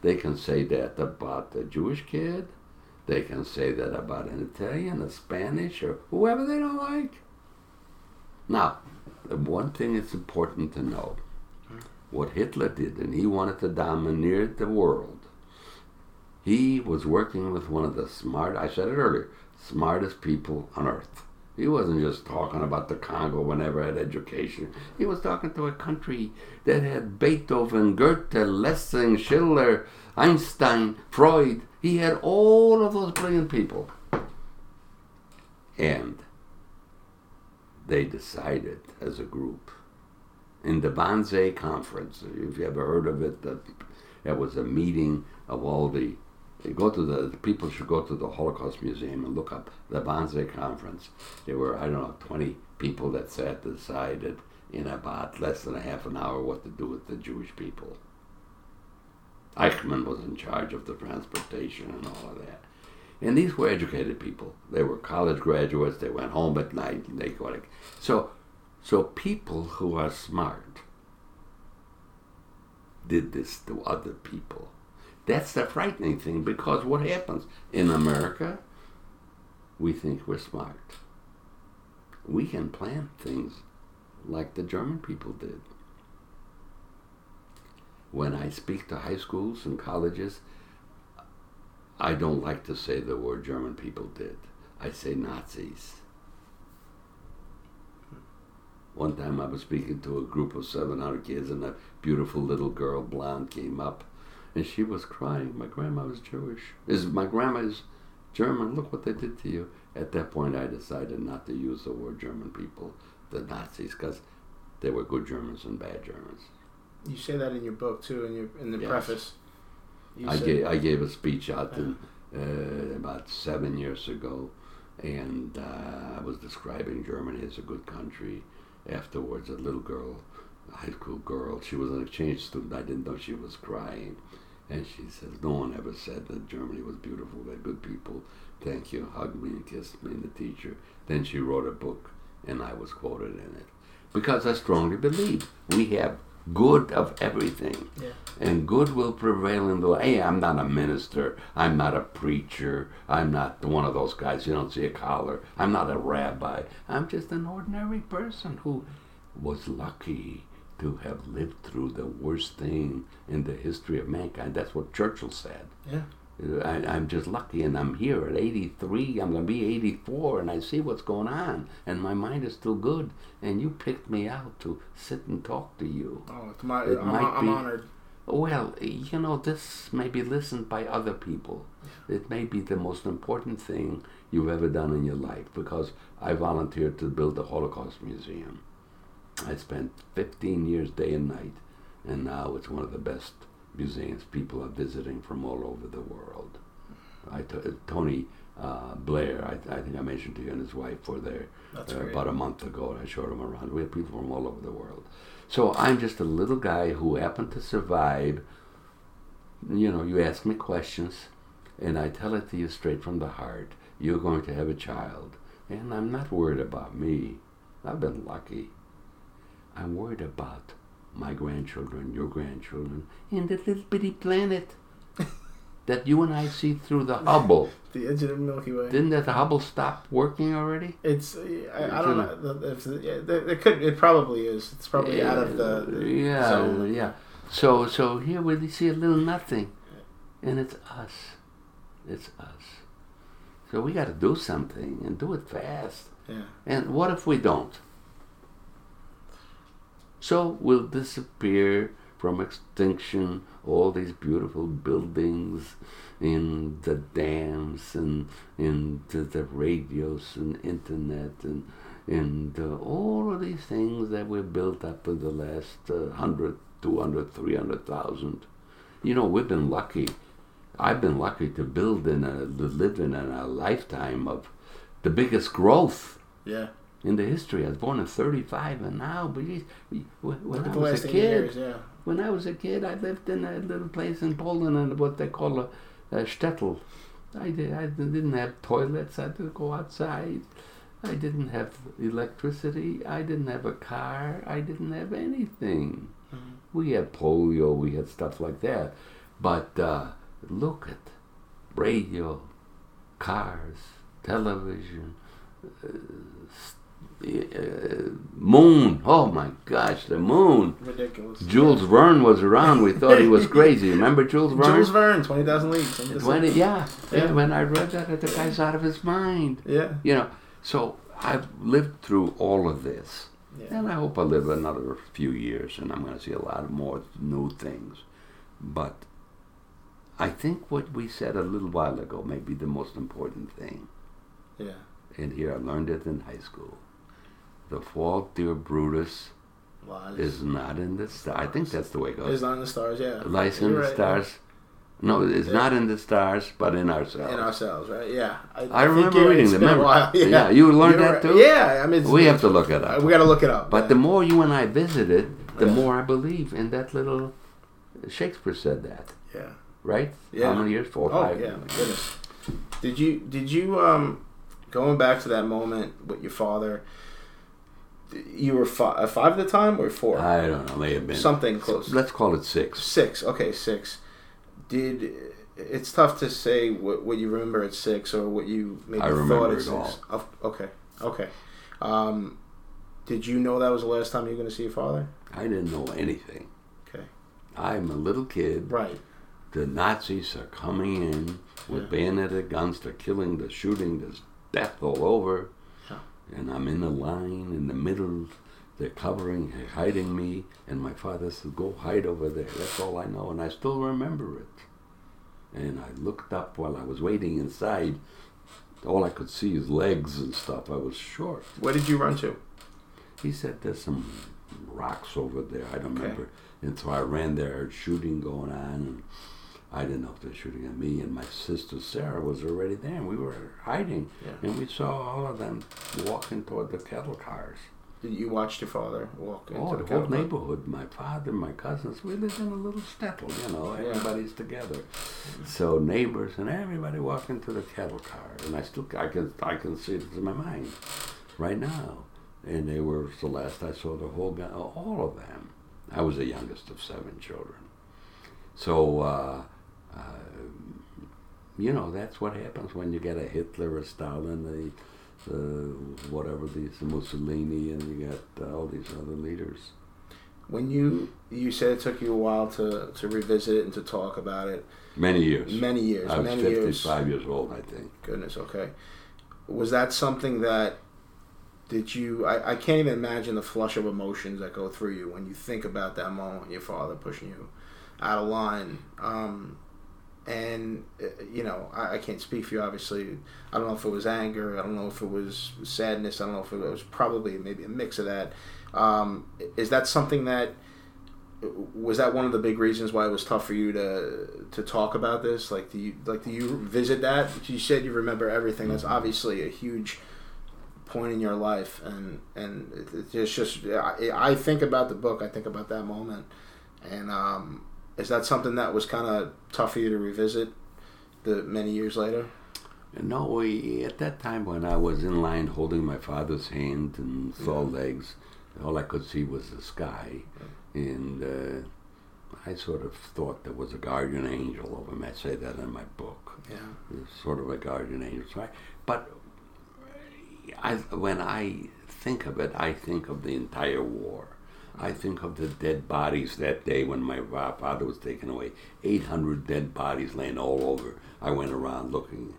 they can say that about a Jewish kid. They can say that about an Italian, a Spanish, or whoever they don't like. Now, one thing it's important to know. What Hitler did, and he wanted to domineer the world. He was working with one of the smartest people on earth. He wasn't just talking about the Congo whenever I had education. He was talking to a country that had Beethoven, Goethe, Lessing, Schiller, Einstein, Freud. He had all of those brilliant people. And they decided as a group in the Wannsee Conference, if you ever heard of it, that was a meeting of all the... The people should go to the Holocaust Museum and look up the Wannsee Conference. There were, 20 people that sat and decided in about less than a half an hour what to do with the Jewish people. Eichmann was in charge of the transportation and all of that. And these were educated people. They were college graduates. They went home at night. And so people who are smart did this to other people. That's the frightening thing, because what happens? In America, we think we're smart. We can plan things like the German people did. When I speak to high schools and colleges, I don't like to say the word German people did. I say Nazis. One time I was speaking to a group of 700 kids, and a beautiful little girl, blonde, came up. And she was crying. My grandma was Jewish. My grandma is German. Look what they did to you. At that point, I decided not to use the word German people, the Nazis, because they were good Germans and bad Germans. You say that in your book, too, in the preface. I gave a speech out about 7 years ago, and I was describing Germany as a good country. Afterwards, a little girl, a high school girl, she was an exchange student. I didn't know she was crying. And she says, no one ever said that Germany was beautiful. They're good people. Thank you. Hugged me and kissed me and the teacher. Then she wrote a book, and I was quoted in it. Because I strongly believe we have good of everything. Yeah. And good will prevail in the way. Hey, I'm not a minister. I'm not a preacher. I'm not one of those guys you don't see a collar. I'm not a rabbi. I'm just an ordinary person who was lucky to have lived through the worst thing in the history of mankind. That's what Churchill said. Yeah. I'm just lucky, and I'm here at 83. I'm going to be 84, and I see what's going on, and my mind is still good, and you picked me out to sit and talk to you. Oh, it's my, I'm honored. Well, you know, this may be listened by other people. It may be the most important thing you've ever done in your life, because I volunteered to build the Holocaust Museum. I spent 15 years day and night, and now it's one of the best museums people are visiting from all over the world. Tony Blair, I think I mentioned to you, and his wife were there about a month ago, and I showed them around. We have people from all over the world. So I'm just a little guy who happened to survive. You know, you ask me questions, and I tell it to you straight from the heart. You're going to have a child, and I'm not worried about me. I've been lucky. I'm worried about my grandchildren, your grandchildren, and the little bitty planet that you and I see through the Hubble. The edge of the Milky Way. Didn't that the Hubble stop working already? It's I don't know. It probably is. It's probably out of the zone. Yeah. So here we see a little nothing, and it's us. So we got to do something and do it fast. Yeah. And what if we don't? So we'll disappear from extinction, all these beautiful buildings and the dams and the radios and internet and all of these things that we've built up in the last 100, 200, 300,000. You know, we've been lucky. I've been lucky to build in to live in a lifetime of the biggest growth. Yeah. In the history. I was born in 1935, and now, when I was a kid, when I was a kid, I lived in a little place in Poland, in what they call a shtetl. I didn't have toilets. I didn't go outside. I didn't have electricity. I didn't have a car. I didn't have anything. Mm-hmm. We had polio. We had stuff like that. But look at radio, cars, television, moon. Oh my gosh, the moon. Ridiculous. Jules Verne was around. We thought he was crazy. Remember Jules Verne? Jules Verne, 20,000 Leagues. When I read that, the guy's out of his mind. Yeah. You know, so I've lived through all of this. Yeah. And I hope I live another few years, and I'm going to see a lot of more new things. But I think what we said a little while ago may be the most important thing. Yeah. And here I learned it in high school. The fault, dear Brutus, lies. Is not in the stars. I think that's the way it goes. It's not in the stars, yeah. Lies in the stars. No, it's not in the stars, but in ourselves. In ourselves, right? Yeah. I remember reading them. Yeah, you learned that too? Yeah. I mean, we have to look it up. We got to look it up. But the more you and I visited, the more I believe in that little... Shakespeare said that. Yeah. Right? Yeah. How many years? 4 or 5. Oh, yeah. Goodness. Did you going back to that moment with your father, you were five at the time or 4? I don't know. May have been something close. Let's call it 6. 6. Okay, 6. It's tough to say what you remember at 6 or what you maybe thought at 6. All. Okay. Did you know that was the last time you were going to see your father? I didn't know anything. Okay. I'm a little kid. Right. The Nazis are coming in with bayoneted guns. They're killing. They're shooting. There's death all over, and I'm in the line in the middle. They're covering, hiding me, and my father said, "Go hide over there." That's all I know, and I still remember it. And I looked up while I was waiting inside. All I could see is legs and stuff. I was short. Where did you run to? He said, "There's some rocks over there." I don't remember. And so I ran there. I heard shooting going on, and I didn't know if they were shooting at me, and my sister Sarah was already there, and we were hiding, and we saw all of them walking toward the cattle cars. Did you watch your father walk into the whole neighborhood? My father, my cousins, we lived in a little shtetl, you know, everybody's together. Mm-hmm. So neighbors and everybody walking to the cattle car, and I can see it in my mind right now. And they were the last I saw the whole all of them. I was the youngest of 7 children. So, you know, that's what happens when you get a Hitler, a Stalin, a, whatever, these Mussolini, and you got all these other leaders. When you said it took you a while to revisit it and to talk about it. Many years. I was 55 years old, I think. Goodness, okay. Was that something that did you... I can't even imagine the flush of emotions that go through you when you think about that moment, your father pushing you out of line. And, you know, I can't speak for you, obviously. I don't know if it was anger. I don't know if it was sadness. I don't know if it was probably maybe a mix of that. Is that something that was that one of the big reasons why it was tough for you to talk about this? Like, do you visit that? You said you remember everything. That's obviously a huge point in your life, and it's just I think about the book. I think about that moment, and is that something that was kind of tough for you to revisit the many years later? No, at that time when I was in line holding my father's hand and saw legs. All I could see was the sky, and I sort of thought there was a guardian angel over me. I say that in my book. Yeah, it's sort of a guardian angel. So when I think of it, I think of the entire war. I think of the dead bodies that day when my father was taken away. 800 dead bodies laying all over. I went around looking.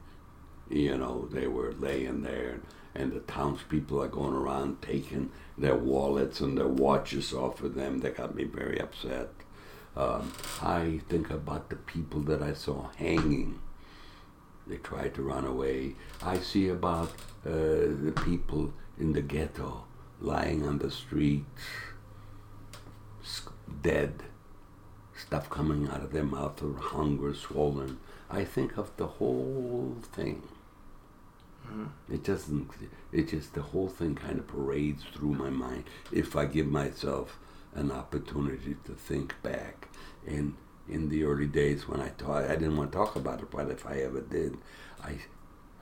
You know, they were laying there. And the townspeople are going around taking their wallets and their watches off of them. That got me very upset. I think about the people that I saw hanging. They tried to run away. I see about the people in the ghetto lying on the streets, dead, stuff coming out of their mouth, or hunger, swollen. I think of the whole thing. It doesn't. It just the whole thing kind of parades through my mind if I give myself an opportunity to think back. And in the early days when I taught, I didn't want to talk about it, but if I ever did, I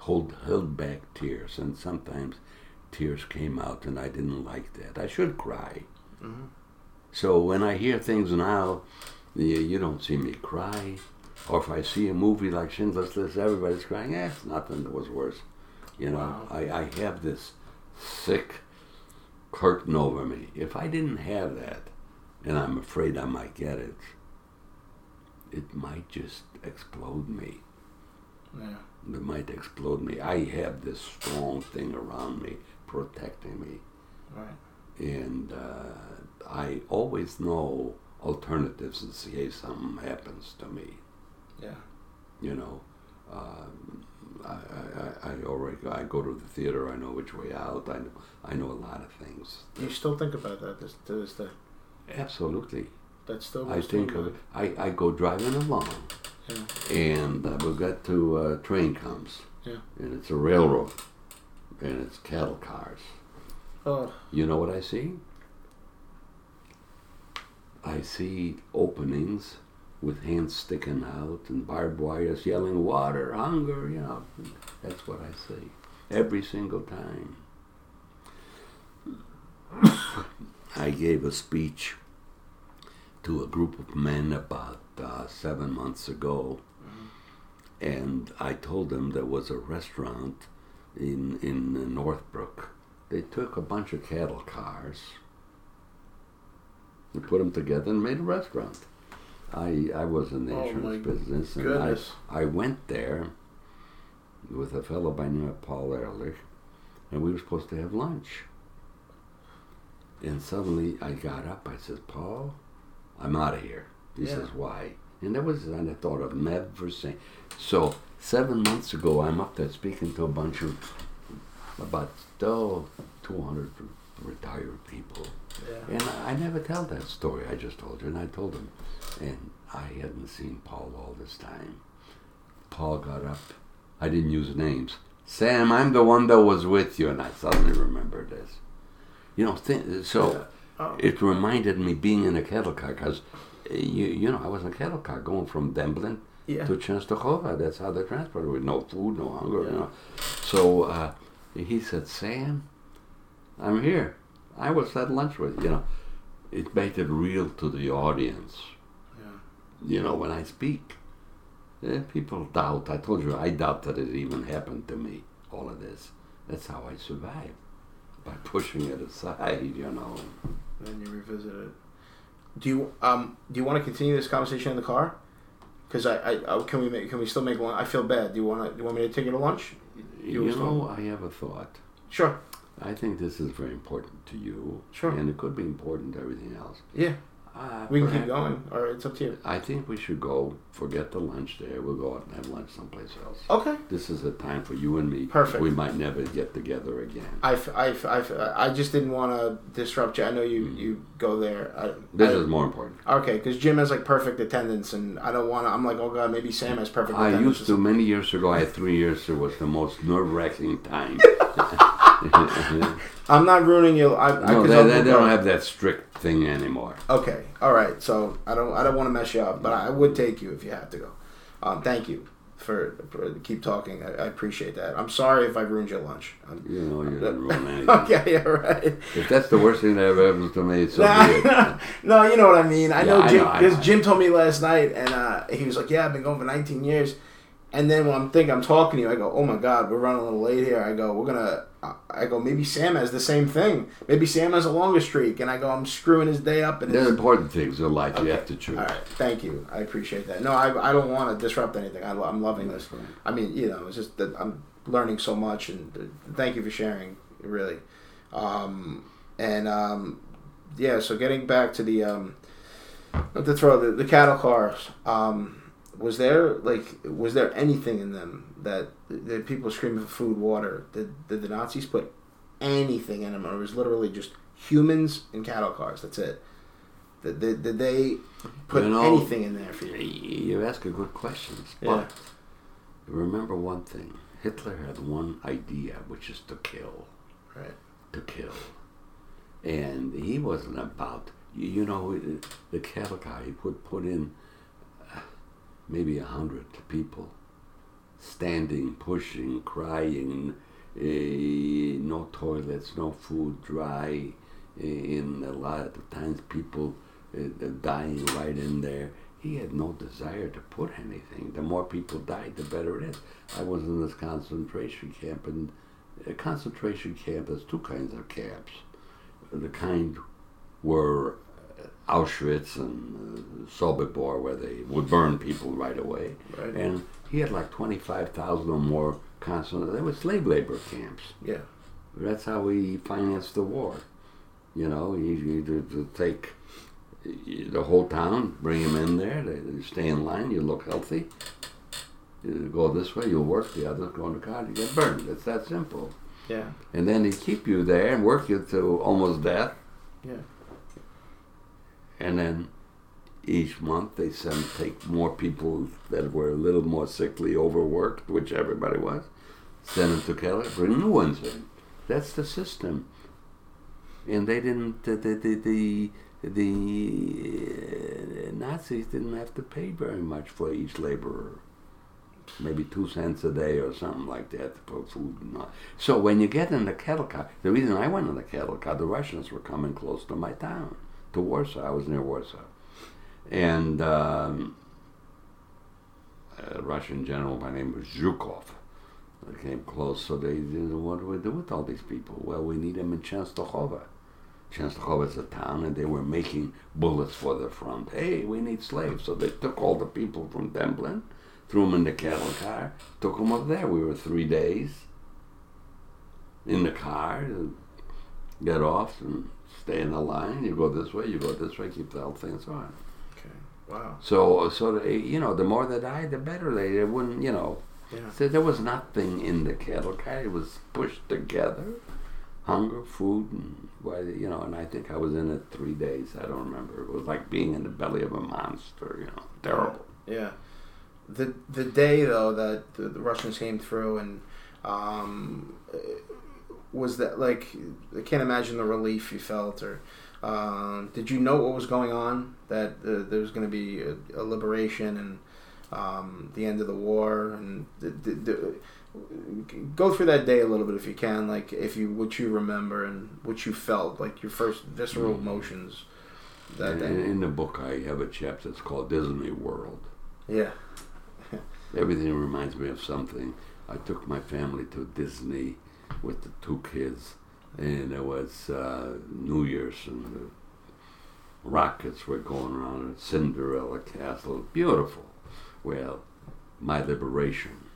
held back tears, and sometimes tears came out, and I didn't like that. I should cry. Mm-hmm. So when I hear things now, you don't see me cry, or if I see a movie like Schindler's List, everybody's crying. It's nothing that was worse. You know, wow. I have this thick curtain over me. If I didn't have that, and I'm afraid I might get it, it might just explode me. Yeah. It might explode me. I have this strong thing around me, protecting me. Right. And I always know alternatives in case something happens to me. Yeah. You know, I go to the theater. I know which way out. I know a lot of things. You still think about that to this day? Absolutely. That's still. I think of it. I go driving along, and we get to a train comes. Yeah. And it's a railroad, and it's cattle cars. Oh. You know what I see? I see openings with hands sticking out and barbed wires yelling, water, hunger, you know. That's what I see every single time. I gave a speech to a group of men about 7 months ago, and I told them there was a restaurant in Northbrook. They took a bunch of cattle cars and put them together and made a restaurant. I was in the insurance business, and I went there with a fellow by the name of Paul Ehrlich, and we were supposed to have lunch. And suddenly I got up. I said, Paul, I'm out of here. He says, why? And that was and I thought of never saying. So 7 months ago, I'm up there speaking to a bunch of about 200 retired people. Yeah. And I never tell that story I just told you, and I told him. And I hadn't seen Paul all this time. Paul got up. I didn't use names. Sam, I'm the one that was with you, and I suddenly remembered this. You know, It reminded me being in a cattle car, because, you know, I was in a cattle car going from Demblin to Częstochowa. That's how they transported with no food, no hunger, you know. So he said, Sam, I'm here. I was at lunch with you know. it made it real to the audience. Yeah. You know, when I speak, people doubt. I told you, I doubt that it even happened to me, all of this. That's how I survived, by pushing it aside, you know. Then you revisit it. Do you want to continue this conversation in the car? Because can we still make one? I feel bad. Do you want me to take you to lunch? I have a thought. Sure. I think this is very important to you. Sure. And it could be important to everything else. Yeah. We can keep going, or it's up to you. I think we should go, forget the lunch there. We'll go out and have lunch someplace else. Okay. This is a time for you and me. Perfect. We might never get together again. I just didn't want to disrupt you. I know you go there. This is more important. Okay, because Jim has like perfect attendance, and I don't want to, I'm like, oh God, maybe Sam has perfect attendance. I used to, many years ago, I had 3 years, it was the most nerve-wracking time. I'm not ruining you. They don't have that strict thing anymore. Okay, all right. So I don't want to mess you up, but I would take you if you had to go. Thank you for keep talking. I appreciate that. I'm sorry if I ruined your lunch. You didn't ruin anything. Okay, yeah, right. If that's the worst thing that ever happened to me, it's so weird. No, you know what I mean. I know. Jim told me last night, and he was like, "Yeah, I've been going for 19 years." And then when I'm talking to you, I go, oh my God, we're running a little late here. I go, maybe Sam has the same thing. Maybe Sam has a longer streak. And I go, I'm screwing his day up. And there's important things in life you have to choose. All right, thank you. I appreciate that. No, I don't want to disrupt anything. I'm loving this. Right. I mean, you know, it's just that I'm learning so much. And thank you for sharing, really. So getting back to the, not to throw the cattle cars, Was there anything in them that people screaming for food, water? Did the Nazis put anything in them, or it was literally just humans and cattle cars? That's it. Did they put anything in there for you? You ask a good question, but remember one thing: Hitler had one idea, which is to kill. Right. To kill, and he wasn't about the cattle car. He would put in. Maybe 100 people, standing, pushing, crying, no toilets, no food, dry, and a lot of times people dying right in there. He had no desire to put anything. The more people died, the better it is. I was in this concentration camp, and a concentration camp has two kinds of camps. The kind were Auschwitz and Sobibor, where they would burn people right away. Right. And he had like 25,000 or more constant. They were slave labor camps. Yeah. That's how he financed the war. You know, you take the whole town, bring them in there, they stay in line, you look healthy. You go this way, you'll work, the others go in the car, you get burned. It's that simple. Yeah. And then they keep you there and work you to almost death. Yeah. And then each month they take more people that were a little more sickly, overworked, which everybody was, send them to Keller, bring new ones in. That's the system. And they didn't, the Nazis didn't have to pay very much for each laborer. Maybe 2 cents a day or something like that for food and all. So when you get in the cattle car, the reason I went in the cattle car, the Russians were coming close to my town. To Warsaw. I was near Warsaw. And a Russian general by the name of Zhukov came close. So they said, what do we do with all these people? Well, we need them in Częstochowa. Częstochowa is a town, and they were making bullets for the front. Hey, we need slaves. So they took all the people from Templin, threw them in the cattle car, took them up there. We were 3 days in the car, got off, and stay in the line, you go this way, keep the whole thing, and so on. Okay, wow. So they, the more they died, the better they wouldn't, Yeah. So there was nothing in the cattle car. It was pushed together, hunger, food, and, and I think I was in it 3 days. I don't remember. It was like being in the belly of a monster, terrible. Yeah. The day, though, that the Russians came through and... was that like I can't imagine the relief you felt, or did you know what was going on? That there was going to be a liberation and the end of the war. And go through that day a little bit if you can, like if you what you remember and what you felt, like your first visceral emotions. that and, thing. In the book, I have a chapter that's called Disney World. Yeah. Everything reminds me of something. I took my family to Disney with the two kids, and it was New Year's, and the rockets were going around at Cinderella Castle. Beautiful. Well, my liberation.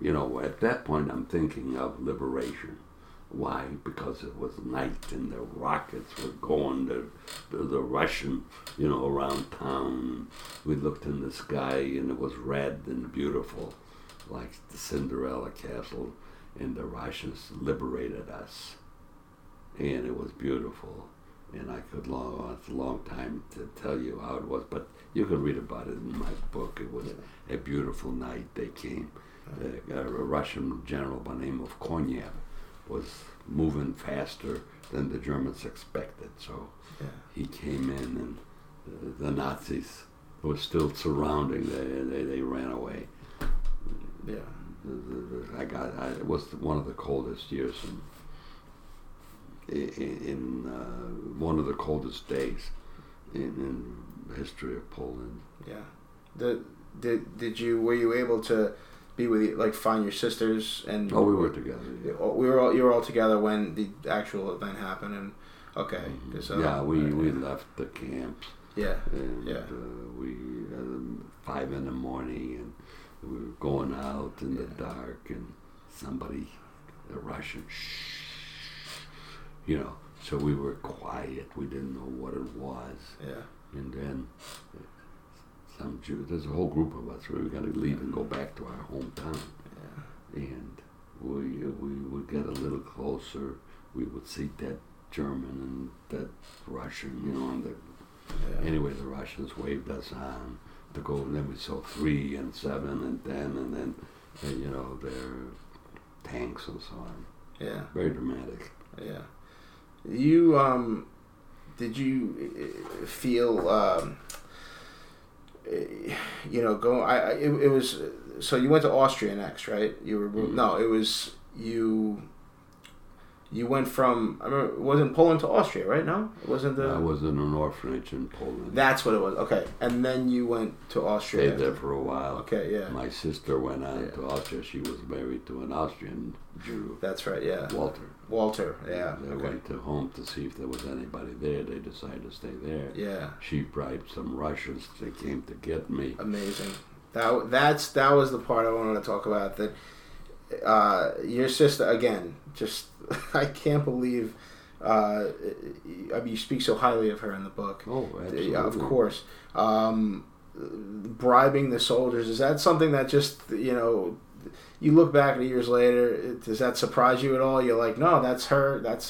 You know, at that point, I'm thinking of liberation. Why? Because it was night and the rockets were going, the Russian, you know, around town. We looked in the sky and it was red and beautiful, like the Cinderella Castle, and the Russians liberated us. And it was beautiful. And I could, it's a long time to tell you how it was, but you can read about it in my book. It was a beautiful night. They came, a Russian general by the name of Konev was moving faster than the Germans expected. So he came in, and the Nazis were still surrounding. They ran away. Yeah, it was one of the coldest years, in one of the coldest days in history of Poland. Yeah, were you able to be with you, like find your sisters and? Oh, we were together. Yeah. You were all together when the actual event happened, and okay. Mm-hmm. We left the camps. Yeah, and, we 5 a.m. and we were going out in the dark, and somebody, a Russian, you know. So we were quiet. We didn't know what it was. Yeah, and then. There's a whole group of us. We were going to leave and go back to our hometown. Yeah. And we would get a little closer. We would see that German and that Russian, you know. Anyway, the Russians waved us on to go. And then we saw 3 and 7 and 10, you know, their tanks and so on. Yeah. Very dramatic. Yeah. You, did you feel... you know, it was, so you went to Austria next, right? You were, no, it was, you went from, I remember, it wasn't Poland to Austria, right? No? It wasn't I was in an orphanage in Poland. That's what it was, okay. And then you went to Austria. Stayed there for a while. Okay, yeah. My sister went on to Austria. She was married to an Austrian Jew. That's right, yeah. Walter, yeah. They went to home to see if there was anybody there. They decided to stay there. Yeah. She bribed some Russians. They came to get me. Amazing. That was the part I wanted to talk about. That your sister, again, just I can't believe. I mean, you speak so highly of her in the book. Oh, absolutely. Of course. Bribing the soldiers, is that something that just, you know? You look back years later, does that surprise you at all? You're like, no, that's her, that's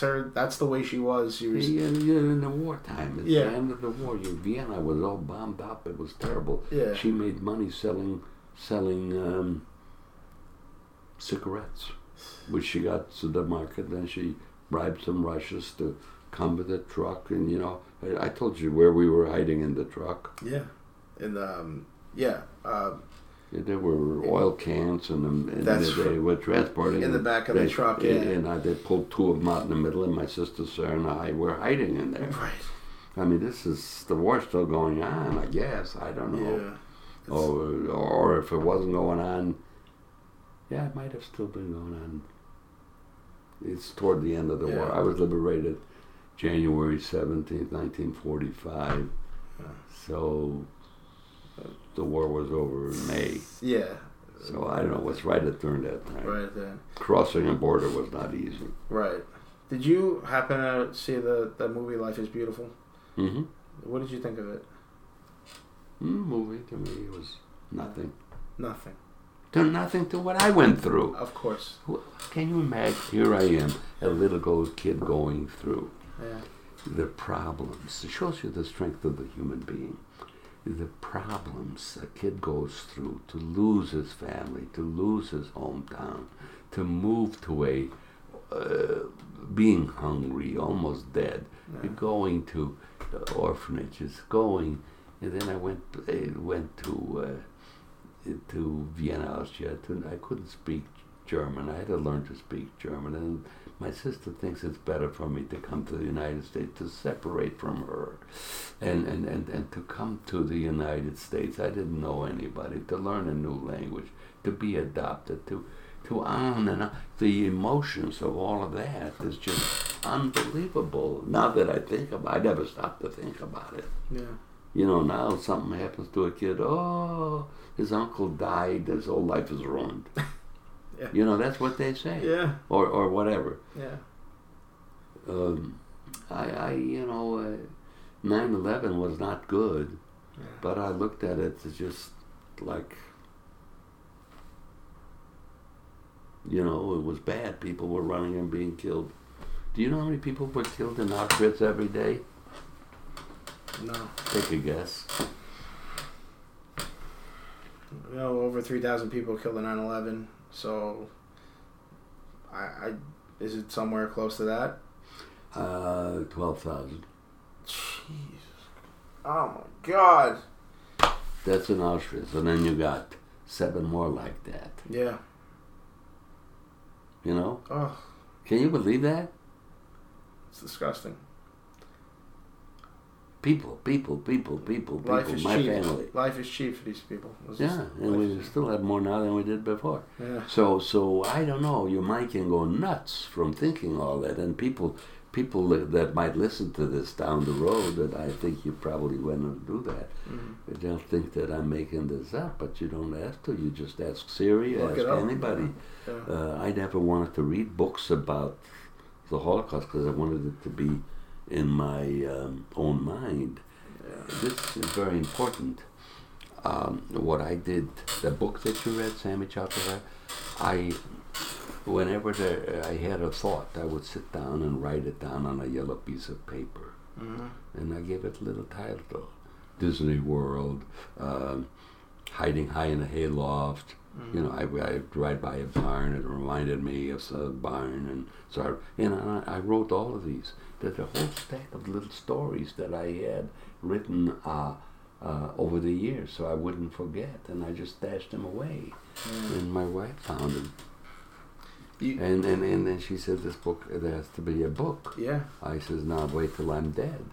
the way she was. She was in the wartime, it's the end of the war. Vienna was all bombed up, it was terrible. Yeah. She made money selling cigarettes, which she got to the market, then she bribed some Russians to come with a truck, and you know, I told you where we were hiding in the truck. Yeah, and there were oil cans, and they were transporting in the back of the truck. And they pulled two of them out in the middle, and my sister Sarah and I were hiding in there. Right. I mean, this is the war still going on. I guess I don't know. Yeah. Or if it wasn't going on, it might have still been going on. It's toward the end of the war. I was liberated January 17th, 1945. So. The war was over in May. Yeah. So I don't know, it was right at during that time. Right then. Crossing a border was not easy. Right. Did you happen to see the movie Life is Beautiful? Mm-hmm. What did you think of it? Movie to me was nothing. Nothing. To nothing to what I went through. Of course. Can you imagine? Here I am, a little kid going through the problems. It shows you the strength of the human being. The problems a kid goes through, to lose his family, to lose his hometown, to move to a being hungry, almost dead, going to the orphanages, and then I went to Vienna, Austria. I couldn't speak German. I had to learn to speak German, and My sister thinks it's better for me to come to the United States, to separate from her, and to come to the United States. I didn't know anybody, to learn a new language, to be adopted, to on and on. The emotions of all of that is just unbelievable. Now that I think about it, I never stopped to think about it. Yeah. You know, now something happens to a kid, oh, his uncle died, his whole life is ruined. Yeah. You know, that's what they say. Yeah. Or whatever. Yeah. I 9/11 was not good, yeah. But I looked at it as just like, you know, it was bad. People were running and being killed. Do you know how many people were killed in Auschwitz every day? No. Take a guess. No, over 3,000 people killed in 9/11. So, I is it somewhere close to that? 12,000. Jesus. Oh my God. That's in Auschwitz, and then you got 7 more like that. Yeah. You know? Oh. Can you believe that? It's disgusting. People. Life is my cheap. Family. Life is cheap for these people. Yeah, and we still have more now than we did before. Yeah. So I don't know. Your mind can go nuts from thinking all that, and people that might listen to this down the road, that I think you probably went and do that. Mm-hmm. They'll think that I'm making this up, but you don't have to. You just ask Siri, ask anybody. Yeah. Yeah. I never wanted to read books about the Holocaust because I wanted it to be in my own mind. This is very important. What I did, the book that you read, Sammy Chopper, I had a thought, I would sit down and write it down on a yellow piece of paper. Mm-hmm. And I gave it a little title. Disney World, Hiding High in a Hayloft. Mm-hmm. You know, I'd ride by a barn, it reminded me of a barn. And so I wrote all of these. There's a whole stack of little stories that I had written over the years so I wouldn't forget, and I just stashed them away. Mm. And my wife found them. And then she said, this book, there has to be a book. Yeah. I says, no, wait till I'm dead.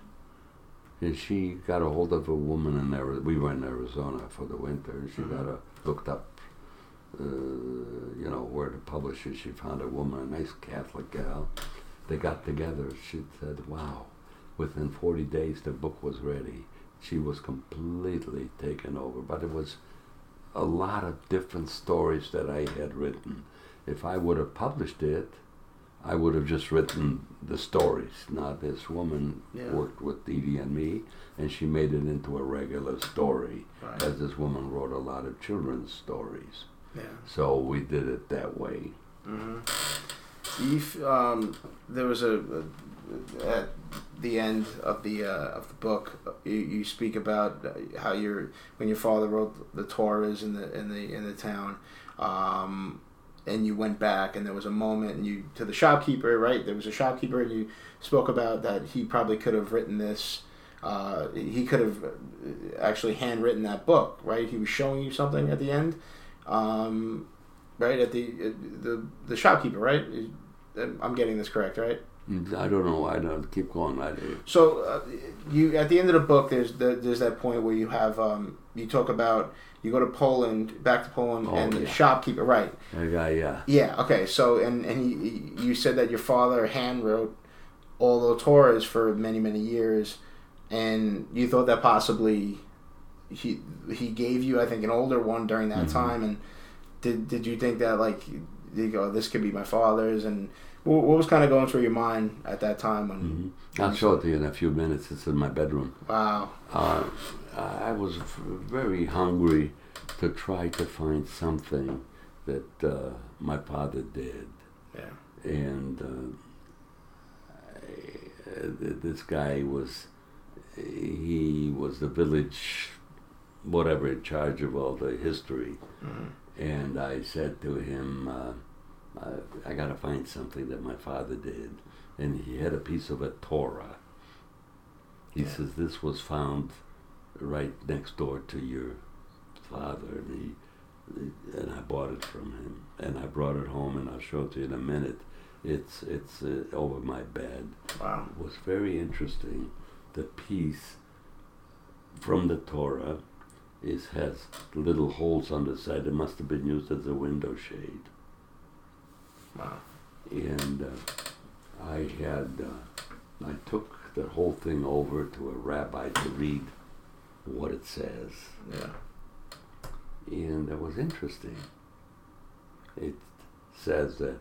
And she got a hold of a woman in Arizona. We were in Arizona for the winter, and she looked up, you know, where to publish it. She found a woman, a nice Catholic gal. They got together. She said, wow, within 40 days the book was ready. She was completely taken over. But it was a lot of different stories that I had written. If I would have published it, I would have just written the stories. Now this woman worked with Dee Dee and me, and she made it into a regular story, right. As this woman wrote a lot of children's stories. Yeah. So we did it that way. Mm-hmm. There was at the end of the book, you speak about how when your father wrote the Torahs in the town, and you went back, and there was a moment, and you to the shopkeeper, right? There was a shopkeeper, and you spoke about that he probably could have written this. He could have actually handwritten that book, right? He was showing you something at the end, right? At the shopkeeper, right? I'm getting this correct, right? I don't know. I don't keep going. I do. So, you at the end of the book, there's that point where you have you talk about you go to Poland, back to Poland, and the shopkeeper, right? That guy, yeah. Yeah. Okay. So, and you said that your father hand wrote all the Torahs for many, many years, and you thought that possibly he gave you, I think, an older one during that time, and did you think that like you go, this could be my father's and what was kind of going through your mind at that time? I'll show it to you in a few minutes. It's in my bedroom. Wow. I was very hungry to try to find something that my father did. Yeah. And this guy was the village, whatever, in charge of all the history. Mm-hmm. And I said to him, I gotta find something that my father did, and he had a piece of a Torah. He says this was found right next door to your father, and I bought it from him, and I brought it home, and I'll show it to you in a minute. It's over my bed. Wow. It was very interesting. The piece from the Torah has little holes on the side. It must have been used as a window shade. Wow. And I took the whole thing over to a rabbi to read what it says. Yeah. And that was interesting. It says that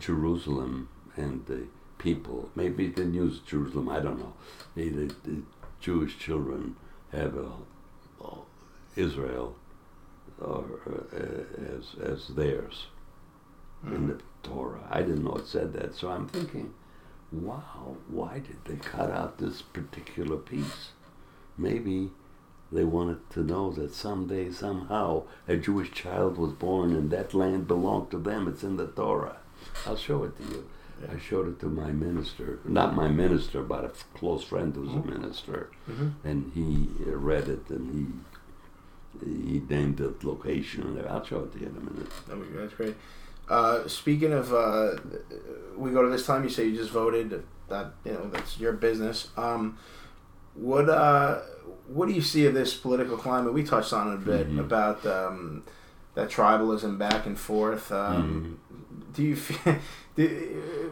Jerusalem and the people, maybe they didn't use Jerusalem, I don't know. The Jewish children have Israel as theirs in the Torah. I didn't know it said that, so I'm thinking, wow, why did they cut out this particular piece? Maybe they wanted to know that someday, somehow, a Jewish child was born and that land belonged to them. It's in the Torah. I'll show it to you. Yeah. I showed it to my minister. Not my minister, but a close friend who's a minister. Mm-hmm. And he read it and he named the location. I'll show it to you in a minute. That's great. Speaking of, we go to this time, you say you just voted. That, you know, that's your business. What do you see of this political climate? We touched on it a bit about that tribalism back and forth. Do you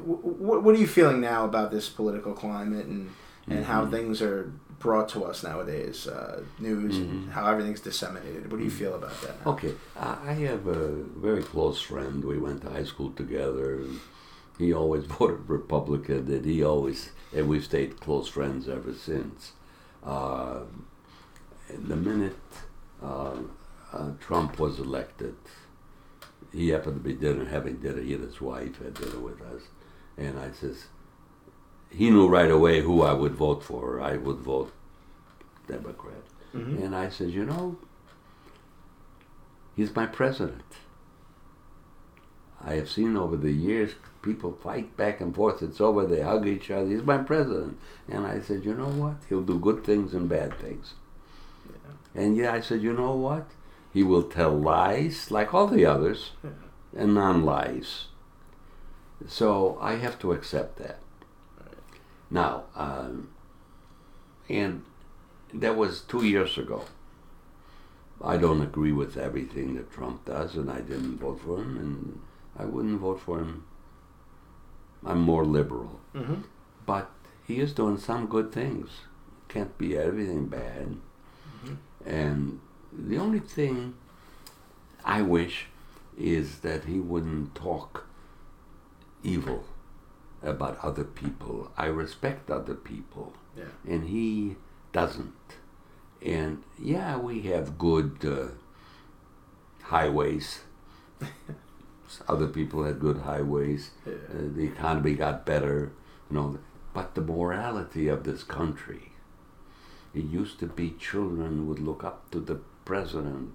what are you feeling now about this political climate and how things are brought to us nowadays? News and how everything's disseminated. What do you feel about that now? Okay, I have a very close friend. We went to high school together. And he always voted Republican, and we've stayed close friends ever since. The minute Trump was elected, he happened to be having dinner, he and his wife had dinner with us, and I says, he knew right away who I would vote for. I would vote Democrat. Mm-hmm. And I says, he's my president. I have seen over the years people fight back and forth. It's over. They hug each other. He's my president. And I said, you know what? He'll do good things and bad things. Yeah. And I said, you know what? He will tell lies like all the others and non-lies. So I have to accept that. Right. Now, and that was 2 years ago. I don't agree with everything that Trump does, and I didn't vote for him, and I wouldn't vote for him. I'm more liberal. Mm-hmm. But he is doing some good things. Can't be everything bad. Mm-hmm. And the only thing I wish is that he wouldn't talk evil about other people. I respect other people, and he doesn't. And we have good highways. Other people had good highways. Yeah. The economy got better, But the morality of this country, it used to be children would look up to the president.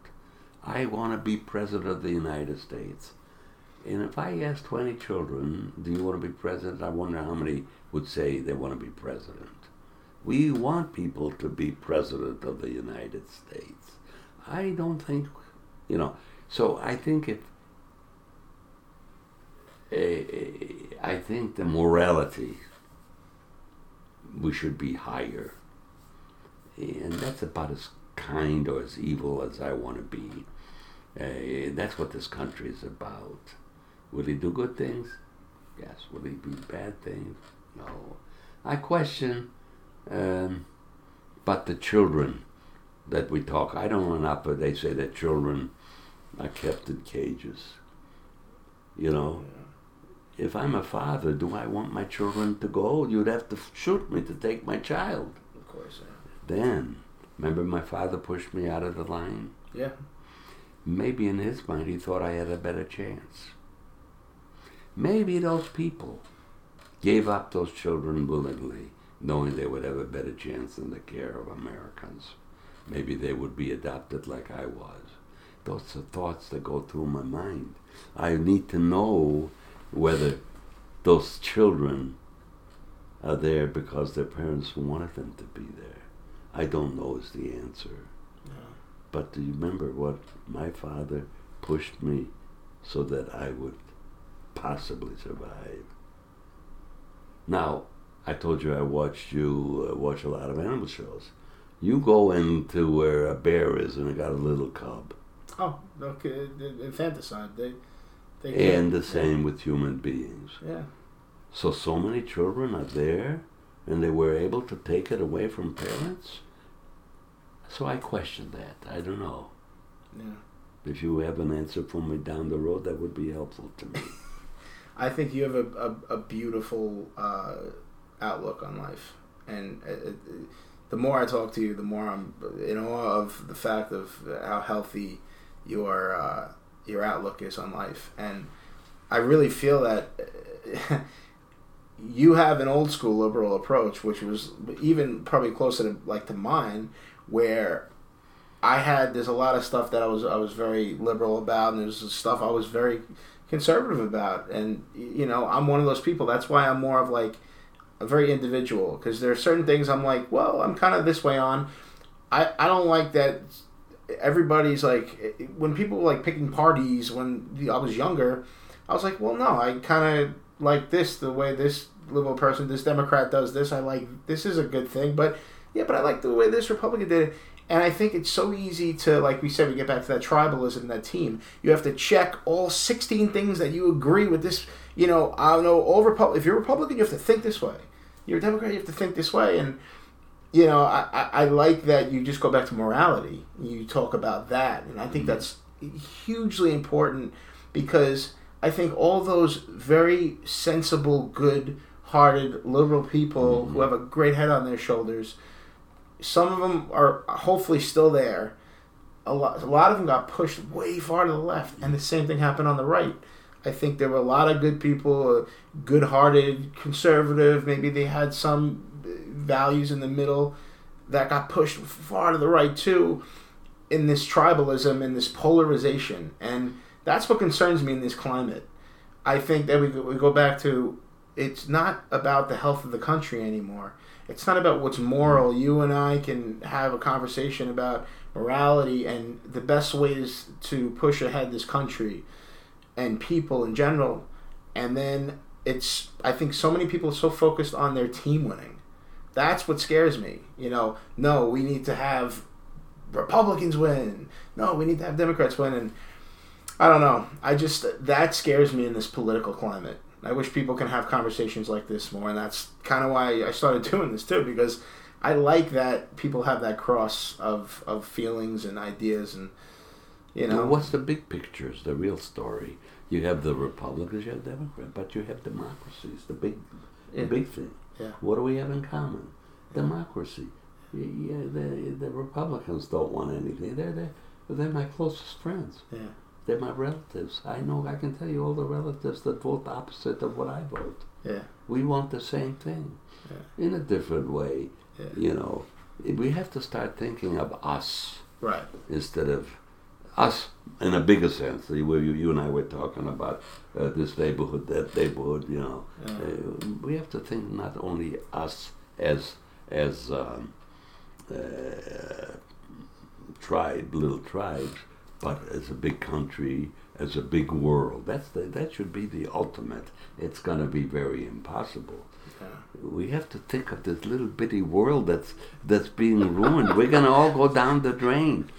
I want to be president of the United States. And if I asked 20 children, do you want to be president? I wonder how many would say they want to be president. We want people to be president of the United States. I don't think, so I think I think the morality, we should be higher. And that's about as kind or as evil as I want to be. That's what this country is about. Will he do good things? Yes. Will he do bad things? No. I question... but the children that we talk, I don't want up, but they say that children are kept in cages. If I'm a father, do I want my children to go? You'd have to shoot me to take my child. Of course. Yeah. Then, remember my father pushed me out of the line? Yeah. Maybe in his mind he thought I had a better chance. Maybe those people gave up those children willingly, knowing they would have a better chance in the care of Americans. Maybe they would be adopted like I was. Those are thoughts that go through my mind. I need to know whether those children are there because their parents wanted them to be there. I don't know is the answer. No. But do you remember what my father pushed me so that I would possibly survive. Now, I told you I watched you watch a lot of animal shows. You go into where a bear is and it got a little cub. Oh, okay, infanticide. They and the same with human beings. Yeah. So many children are there, and they were able to take it away from parents. So I question that. I don't know. Yeah. If you have an answer for me down the road, that would be helpful to me. I think you have a beautiful outlook on life, and the more I talk to you, the more I'm in awe of the fact of how healthy your outlook is on life, and I really feel that you have an old school liberal approach, which was even probably closer to to mine, where there's a lot of stuff that I was very liberal about, and there's stuff I was very conservative about, and I'm one of those people. That's why I'm more of a very individual, because there are certain things I'm I'm kind of this way on. I don't like that everybody's when people were picking parties when I was younger, I was no, I kind of like this, the way this liberal person, this Democrat does this, this is a good thing, but I like the way this Republican did it. And I think it's so easy to, we said, we get back to that tribalism, that team. You have to check all 16 things that you agree with this. I don't know, if you're Republican, you have to think this way. You're a Democrat, you have to think this way. And, I like that you just go back to morality. You talk about that. And I think that's hugely important, because I think all those very sensible, good-hearted, liberal people who have a great head on their shoulders, some of them are hopefully still there. A lot of them got pushed way far to the left, and the same thing happened on the right. I think there were a lot of good people, good-hearted, conservative. Maybe they had some values in the middle that got pushed far to the right, too, in this tribalism and this polarization. And that's what concerns me in this climate. I think that we go back to, it's not about the health of the country anymore. It's not about what's moral. You and I can have a conversation about morality and the best ways to push ahead this country and people in general. And then I think so many people are so focused on their team winning. That's what scares me. No, we need to have Republicans win. No, we need to have Democrats win. And I don't know. That scares me in this political climate. I wish people can have conversations like this more, and that's kind of why I started doing this too, because I like that people have that cross of feelings and ideas, and Now, what's the big picture? Is the real story? You have the Republicans, you have Democrats, but you have democracies. The big thing. Yeah. What do we have in common? Yeah. Democracy. Yeah, the Republicans don't want anything. They're my closest friends. Yeah. They're my relatives. I know, I can tell you all the relatives that vote opposite of what I vote. Yeah. We want the same thing. Yeah. In a different way. Yeah. We have to start thinking of us. Right. Instead of us in a bigger sense. You and I were talking about this neighborhood, that neighborhood, Yeah. We have to think not only us as little tribes, but as a big country, as a big world. That should be the ultimate. It's going to be very impossible. Yeah. We have to think of this little bitty world that's being ruined. We're going to all go down the drain.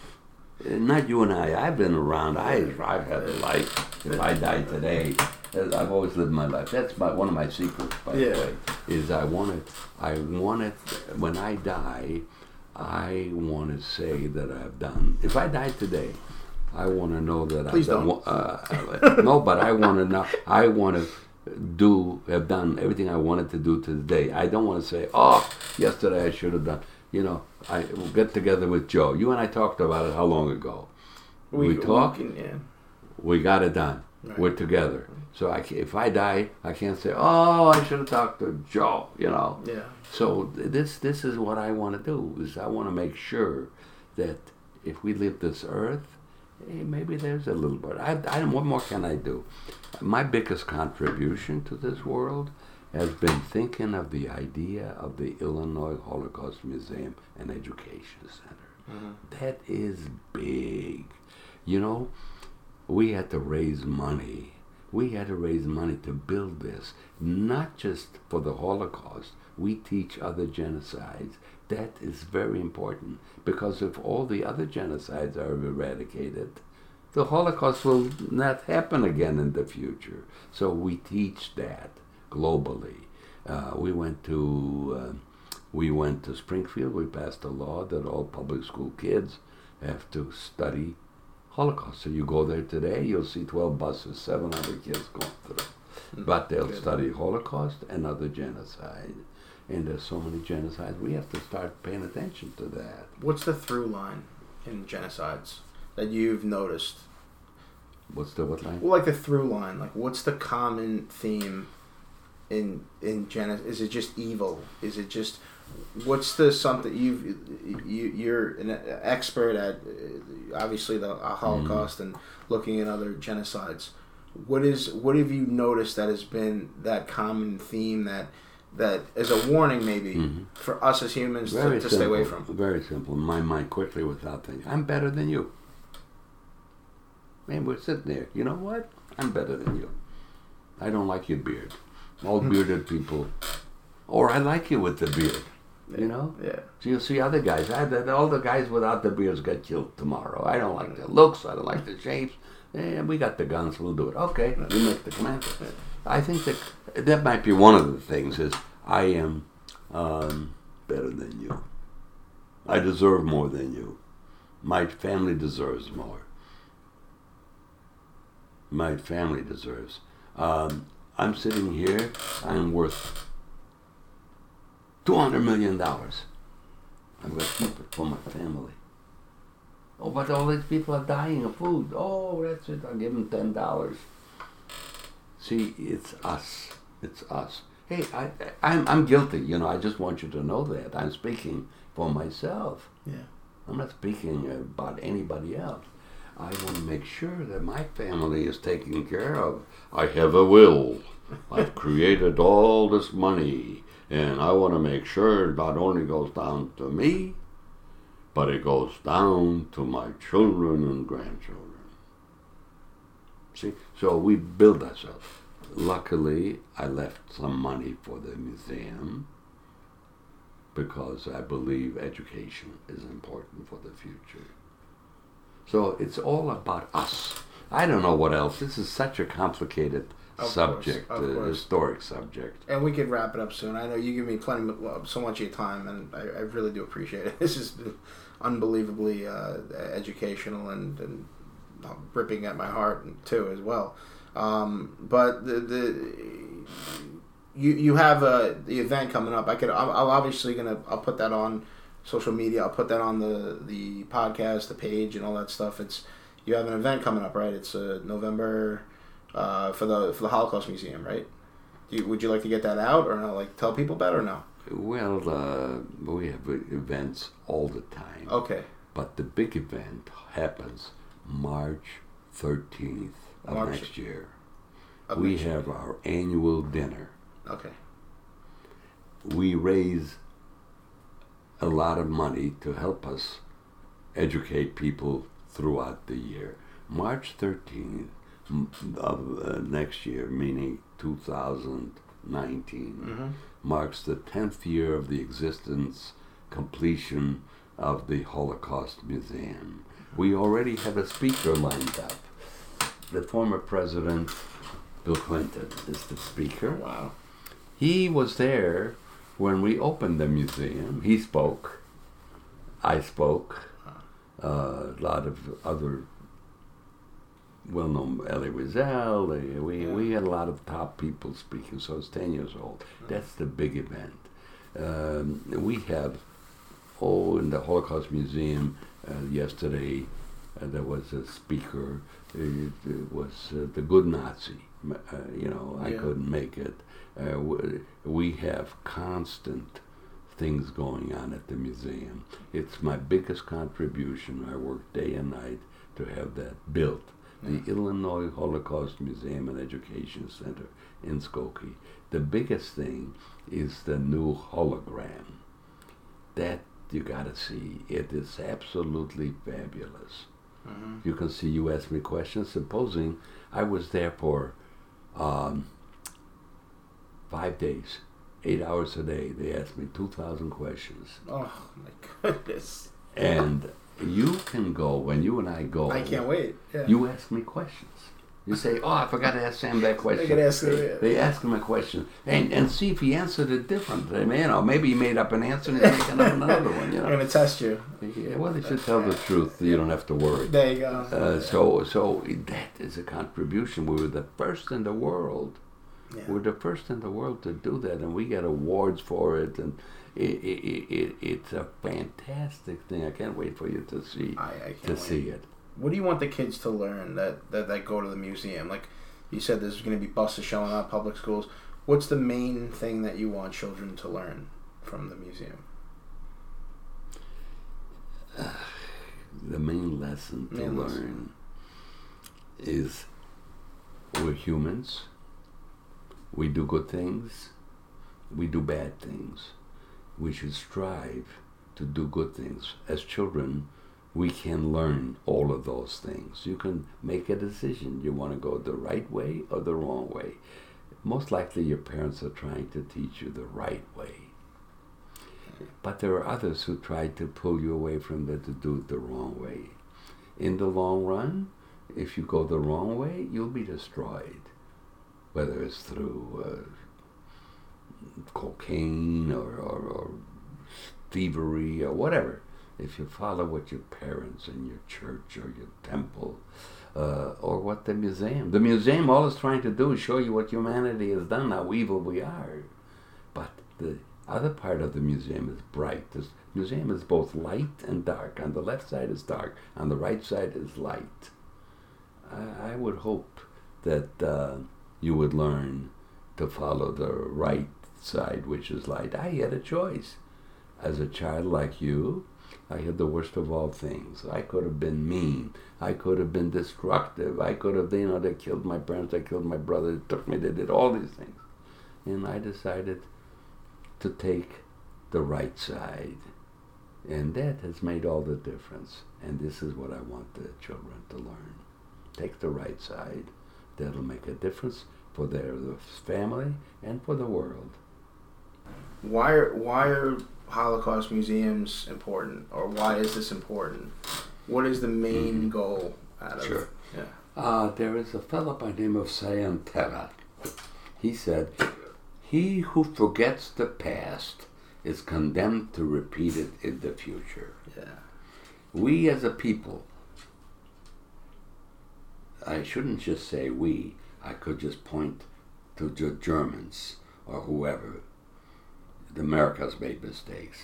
Not you and I. I've been around. I've had a life. If I die today, I've always lived my life. That's one of my secrets, by the way, is I want it, when I die, I want to say that I've done. If I die today, I want to know that I want to know. I want to have done everything I wanted to do today. I don't want to say, yesterday I should have done. I get together with Joe. You and I talked about it how long ago? We talked. We got it done. Right. We're together. So if I die, I can't say, I should have talked to Joe. Yeah. So this is what I want to do. Is I want to make sure that if we leave this earth. Hey, maybe there's a little bit. What more can I do? My biggest contribution to this world has been thinking of the idea of the Illinois Holocaust Museum and Education Center. Mm-hmm. That is big. We had to raise money we had to raise money to build this, not just for the Holocaust. We teach other genocides. That is very important, because if all the other genocides are eradicated, the Holocaust will not happen again in the future. So we teach that globally. We went to Springfield. We passed a law that all public school kids have to study Holocaust. So you go there today, you'll see 12 buses, 700 kids going through. But they'll study Holocaust and other genocide. And there's so many genocides. We have to start paying attention to that. What's the through line in genocides that you've noticed? What's the what line? Well, like the through line. Like, what's the common theme in genocide? Is it just evil? Is it just... What's the something you're an expert at? Obviously, the Holocaust and looking at other genocides. What have you noticed that has been that common theme that is a warning maybe for us as humans to stay away from? Very simple. My mind quickly without thinking. I'm better than you. Man, we're sitting there. You know what? I'm better than you. I don't like your beard. All bearded people. Or I like you with the beard, you know? Yeah. So you'll see other guys. All the guys without the beards got killed tomorrow. I don't like their looks. I don't like their shapes. And we got the guns. We'll do it. Okay. We make the commandment. I think that might be one of the things is I am better than you. I deserve more than you. My family deserves more. My family deserves. I'm sitting here. I'm worth $200 million. I'm going to keep it for my family. Oh, but all these people are dying of food. Oh, that's it. I'll give them $10. See, it's us. It's us. Hey, I'm guilty. You know, I just want you to know that. I'm speaking for myself. Yeah. I'm not speaking about anybody else. I want to make sure that my family is taken care of. I have a will. I've created all this money. And I want to make sure it not only goes down to me, but it goes down to my children and grandchildren. See? So we build ourselves. Luckily, I left some money for the museum because I believe education is important for the future. So it's all about us. I don't know what else. This is such a complicated subject, a historic subject. And we could wrap it up soon. I know you give me so much of your time, and I really do appreciate it. This has been unbelievably educational and ripping at my heart, too, as well. But you have the event coming up. I'll put that on social media. I'll put that on the podcast, the page, and all that stuff. You have an event coming up, right? It's November... for the Holocaust Museum, right? Would you like to get that out or not? Like tell people about it or no? Well, we have events all the time. Okay. But the big event happens March 13th of next year. We have our annual dinner. Okay. We raise a lot of money to help us educate people throughout the year. March 13th. Of next year, meaning 2019, marks the 10th year of the existence, completion of the Holocaust Museum. We already have a speaker lined up. The former president, Bill Clinton, is the speaker. Wow. He was there when we opened the museum. He spoke. I spoke. A lot of other well-known Elie Wiesel, we had a lot of top people speaking, so it's 10 years old. That's the big event. We have, in the Holocaust Museum, yesterday, there was a speaker. It was the good Nazi. I couldn't make it. We have constant things going on at the museum. It's my biggest contribution. I work day and night to have that built. The Illinois Holocaust Museum and Education Center in Skokie. The biggest thing is the new hologram. That you gotta see. It is absolutely fabulous. You can see, you ask me questions, supposing I was there for 5 days, 8 hours a day. They asked me 2,000 questions. Oh, my goodness. And you can go, when you and I go. I can't wait. Yeah. You ask me questions. You say, oh, I forgot to ask Sam that question. They ask him a question. And see if he answered it different. They may, you know, maybe he made up an answer and he's making up another one. You know. I'm going to test you. Yeah, well, they should tell the truth. You don't have to worry. There you go. So that is a contribution. We were the first in the world. Yeah. We're the first in the world to do that, and we got awards for it, and it's a fantastic thing. I can't wait for you to see see it. What do you want the kids to learn that go to the museum? Like you said, there's going to be buses showing up, public schools. What's the main thing that you want children to learn from the museum? The main lesson learn is we're humans. We do good things, we do bad things. We should strive to do good things. As children, we can learn all of those things. You can make a decision. You want to go the right way or the wrong way. Most likely your parents are trying to teach you the right way. But there are others who try to pull you away from that, to do it the wrong way. In the long run, if you go the wrong way, you'll be destroyed. Whether it's through cocaine or thievery or whatever. If you follow what your parents and your church or your temple or what the museum all it's trying to do is show you what humanity has done, how evil we are. But the other part of the museum is bright. This museum is both light and dark. On the left side is dark, on the right side is light. I would hope that you would learn to follow the right side, which is light. I had a choice. As a child like you, I had the worst of all things. I could have been mean. I could have been destructive. I could have, they killed my parents, they killed my brother, they took me, they did all these things. And I decided to take the right side. And that has made all the difference. And this is what I want the children to learn. Take the right side. That'll make a difference for their family and for the world. Why are Holocaust museums important, or why is this important? What is the main goal out of it? Yeah. There is a fellow by the name of Sayanterra. He said, "He who forgets the past is condemned to repeat it in the future." Yeah. We as a people, I shouldn't just say we. I could just point to the Germans or whoever. America's made mistakes.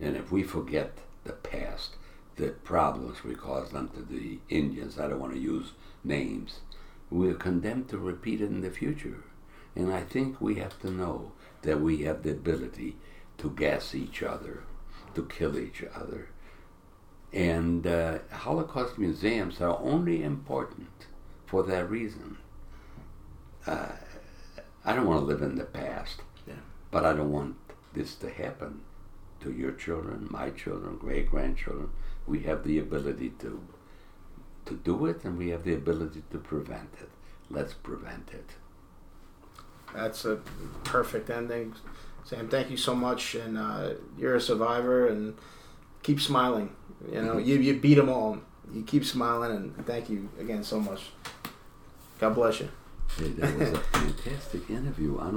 And if we forget the past, the problems we caused them to the Indians, I don't want to use names, we're condemned to repeat it in the future. And I think we have to know that we have the ability to gas each other, to kill each other. And Holocaust museums are only important for that reason. I don't want to live in the past, but I don't want this to happen to your children, my children, great-grandchildren. We have the ability to do it, and we have the ability to prevent it. Let's prevent it. That's a perfect ending. Sam, thank you so much, and you're a survivor, and keep smiling. You beat them all. You keep smiling, and thank you again so much. God bless you. Hey, that was a fantastic interview.